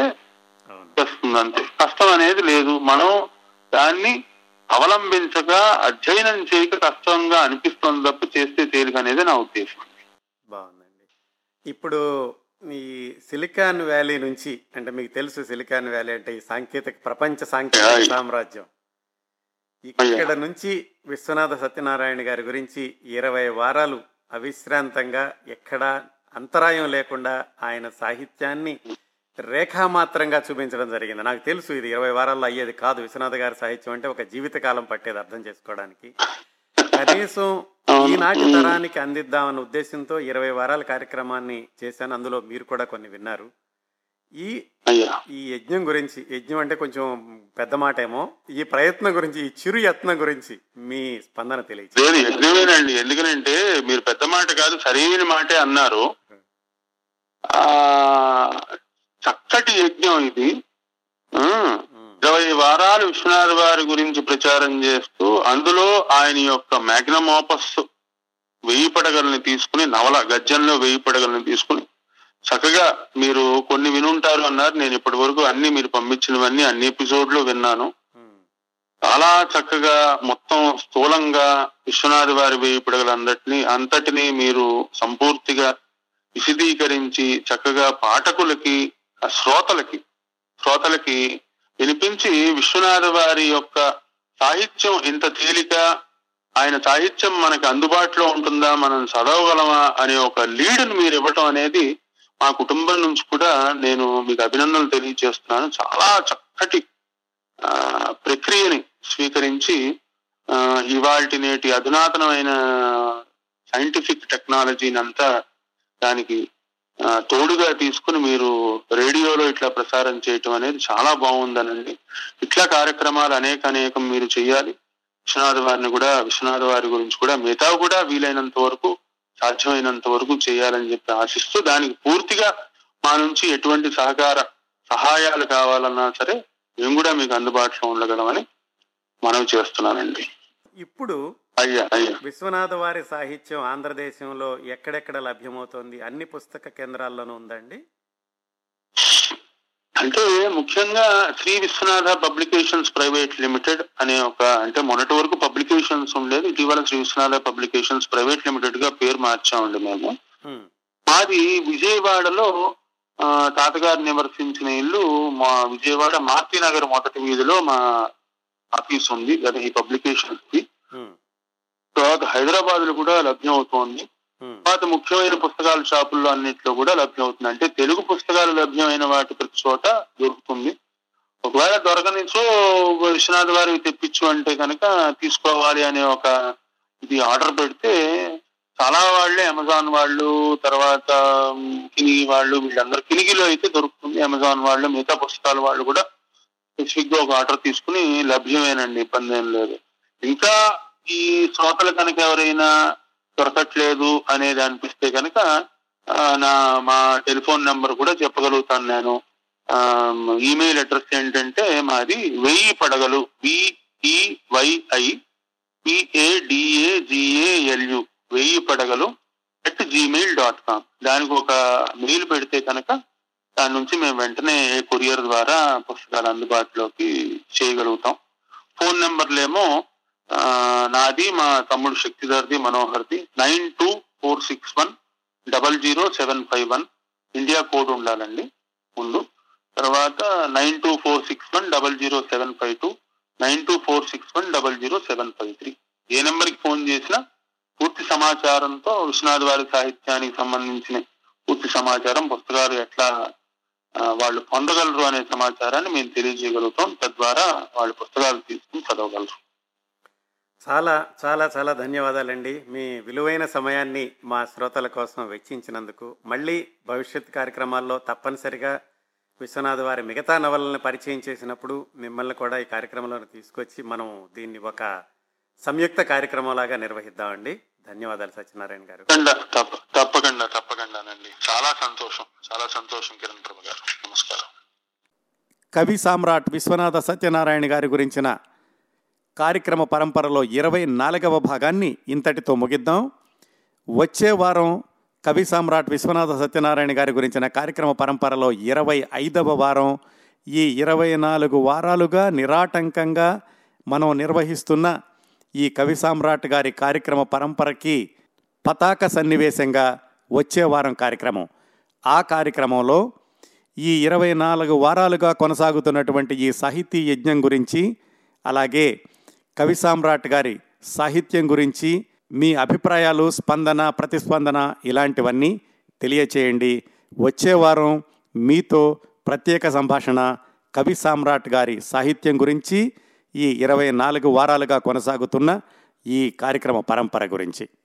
వస్తుంది, అంతే. కష్టం అనేది లేదు. మనం దాన్ని అవలంబించక అధ్యయనం చేయక కష్టంగా అనిపిస్తుంది తప్ప చేస్తే తేలిక అనేది నా ఉద్దేశం. బాగుందండి. ఇప్పుడు ఈ సిలికాన్ వ్యాలీ నుంచి, అంటే మీకు తెలుసు సిలికాన్ వ్యాలీ అంటే ఈ సాంకేతిక ప్రపంచ సాంకేతిక సామ్రాజ్యం, ఇక్కడ నుంచి విశ్వనాథ సత్యనారాయణ గారి గురించి 20 వారాలు అవిశ్రాంతంగా ఎక్కడా అంతరాయం లేకుండా ఆయన సాహిత్యాన్ని రేఖామాత్రంగా చూపించడం జరిగింది. నాకు తెలుసు ఇది 20 వారాల్లో అయ్యేది కాదు. విశ్వనాథ గారి సాహిత్యం అంటే ఒక జీవితకాలం పట్టేది అర్థం చేసుకోవడానికి. కనీసం ఈనాటి తరానికి అందిద్దామన్న ఉద్దేశంతో 20 వారాల కార్యక్రమాన్ని చేశాను. అందులో మీరు కూడా కొన్ని విన్నారు. ఈ యజ్ఞం గురించి, యజ్ఞం అంటే కొంచెం పెద్ద మాట ఏమో, ఈ ప్రయత్నం గురించి, ఈ చిరు యత్నం గురించి మీ స్పందన తెలియదు. యజ్ఞమేనండి, ఎందుకనంటే మీరు పెద్ద మాట కాదు సరైన మాటే అన్నారు. ఆ చక్కటి యజ్ఞం ఇది. 20 వారాలు విశ్వనాథ వారి గురించి ప్రచారం చేస్తూ, అందులో ఆయన యొక్క మ్యాగ్నమ్ ఆపస్ 1000 పడగల్ని తీసుకుని, నవల గద్యంలో 1000 పడగల్ని తీసుకుని చక్కగా, మీరు కొన్ని వినుంటారు అన్నారు. నేను ఇప్పటి వరకు అన్ని మీరు పంపించినవన్నీ అన్ని ఎపిసోడ్లు విన్నాను. చాలా చక్కగా మొత్తం స్థూలంగా విశ్వనాథ వారి 1000 పడగలందరినీ అంతటినీ మీరు సంపూర్తిగా విశదీకరించి చక్కగా పాఠకులకి, శ్రోతలకి వినిపించి, విశ్వనాథ వారి యొక్క సాహిత్యం ఇంత తేలిక, ఆయన సాహిత్యం మనకు అందుబాటులో ఉంటుందా, మనం చదవగలమా అనే ఒక లీడ్ని మీరు ఇవ్వటం అనేది మా కుటుంబం నుంచి కూడా నేను మీకు అభినందనలు తెలియజేస్తున్నాను. చాలా చక్కటి ప్రక్రియని స్వీకరించి, ఇవాల్టి నేటి అధునాతనమైన సైంటిఫిక్ టెక్నాలజీని అంతా దానికి తోడుగా తీసుకుని మీరు రేడియోలో ఇట్లా ప్రసారం చేయటం అనేది చాలా బాగుందనండి. ఇట్లా కార్యక్రమాలు అనేకం మీరు చేయాలి. విశ్వనాథ వారి గురించి కూడా మిగతా కూడా వీలైనంత వరకు, సాధ్యమైనంత వరకు చేయాలని చెప్పి ఆశిస్తూ, దానికి పూర్తిగా మా నుంచి ఎటువంటి సహాయాలు కావాలన్నా సరే మేము కూడా మీకు అందుబాటులో ఉండగలమని మనవి చేస్తున్నానండి. ఇప్పుడు విశ్వనాథ వారి సాహిత్యం ఆంధ్రదేశంలో ఎక్కడెక్కడ లభ్యమవుతోంది? అన్ని పుస్తక కేంద్రాల్లోనూ ఉందండి. అంటే ముఖ్యంగా Sri Viswanatha publications private limited అనే ఒక, అంటే మొన్నటి వరకు పబ్లికేషన్స్ ఉండేది, ఇటీవల Sri Viswanatha publications private limited గా పేరు మార్చామండి మేము. మాది విజయవాడలో తాతగారు నివసించిన ఇల్లు, మా విజయవాడ మార్తీనగర్ మొదటి వీధిలో మా ఆఫీస్ ఉంది, అదే ఈ పబ్లికేషన్స్ కి. తర్వాత హైదరాబాద్ లో కూడా లభ్యం అవుతోంది. తర్వాత ముఖ్యమైన పుస్తకాల షాపుల్లో అన్నింటిలో కూడా లభ్యం అవుతుంది. అంటే తెలుగు పుస్తకాలు లభ్యమైన వాటి ప్రతి చోట దొరుకుతుంది. ఒకవేళ దొరకనిచో విశ్వనాథ్ వారికి తెప్పించు అంటే కనుక తీసుకోవాలి అనే ఒక ఇది ఆర్డర్ పెడితే చాలా వాళ్ళు అమెజాన్ వాళ్ళు, తర్వాత కినిగి వాళ్ళు, వీళ్ళందరూ కినిగిలో అయితే దొరుకుతుంది. అమెజాన్ వాళ్ళు మిగతా పుస్తకాల వాళ్ళు కూడా స్పెసిఫిక్ గా ఒక ఆర్డర్ తీసుకుని లభ్యమేనండి, ఇబ్బంది ఏం లేదు. ఇంకా ఈ శ్రోతలు కనుక ఎవరైనా దొరకట్లేదు అనేది అనిపిస్తే కనుక మా టెలిఫోన్ నెంబర్ కూడా చెప్పగలుగుతాను నేను. ఈమెయిల్ అడ్రస్ ఏంటంటే మాది వేయి పడగలు VEYI PADAGALU veyipadagalu@gmail.com. దానికి ఒక మెయిల్ పెడితే కనుక దాని నుంచి మేము వెంటనే కొరియర్ ద్వారా పుస్తకాలు అందుబాటులోకి చేయగలుగుతాం. ఫోన్ నెంబర్లేమో నాది, మా తమ్ముడు శక్తిధర్ది, మనోహర్ది 9246100751 ఇండియా కోడ్ ఉండాలండి ముందు. తర్వాత 9246100752, 9246100753. ఏ నెంబర్కి ఫోన్ చేసినా పూర్తి సమాచారంతో విశ్వనాథ్ వారి సాహిత్యానికి సంబంధించిన పూర్తి సమాచారం, పుస్తకాలు ఎట్లా వాళ్ళు పొందగలరు అనే సమాచారాన్ని మేము తెలియజేయగలుగుతాం. తద్వారా వాళ్ళు పుస్తకాలు తీసుకుని చదవగలరు. చాలా చాలా చాలా ధన్యవాదాలండి మీ విలువైన సమయాన్ని మా శ్రోతల కోసం వెచ్చించినందుకు. మళ్ళీ భవిష్యత్ కార్యక్రమాల్లో తప్పనిసరిగా విశ్వనాథ్ వారి మిగతా నవలలను పరిచయం చేసినప్పుడు మిమ్మల్ని కూడా ఈ కార్యక్రమంలో తీసుకొచ్చి మనం దీన్ని ఒక సంయుక్త కార్యక్రమంలాగా నిర్వహిద్దామండి. ధన్యవాదాలు సత్యనారాయణ గారు. తప్పకుండా తప్పకుండానండి. చాలా సంతోషం, చాలా సంతోషం కిరణ్ ప్రభు గారు. నమస్కారం. కవి సమ్రాట్ విశ్వనాథ సత్యనారాయణ గారి గురించిన కార్యక్రమ పరంపరలో 24వ భాగాన్ని ఇంతటితో ముగిద్దాం. వచ్చే వారం కవి సమ్రాట్ విశ్వనాథ సత్యనారాయణ గారి గురించిన కార్యక్రమ పరంపరలో 25వ వారం. ఈ 24 వారాలుగా నిరాటంకంగా మనం నిర్వహిస్తున్న ఈ కవి సమ్రాట్ గారి కార్యక్రమ పరంపరకి పతాక సన్నివేశంగా వచ్చే వారం కార్యక్రమం. ఆ కార్యక్రమంలో ఈ 24 వారాలుగా కొనసాగుతున్నటువంటి ఈ సాహితీ యజ్ఞం గురించి, అలాగే కవి సమ్రాట్ గారి సాహిత్యం గురించి మీ అభిప్రాయాలు, స్పందన, ప్రతిస్పందన ఇలాంటివన్నీ తెలియచేయండి. వచ్చే వారం మీతో ప్రత్యేక సంభాషణ కవి సమ్రాట్ గారి సాహిత్యం గురించి, ఈ 24 వారాలుగా కొనసాగుతున్న ఈ కార్యక్రమ పరంపర గురించి.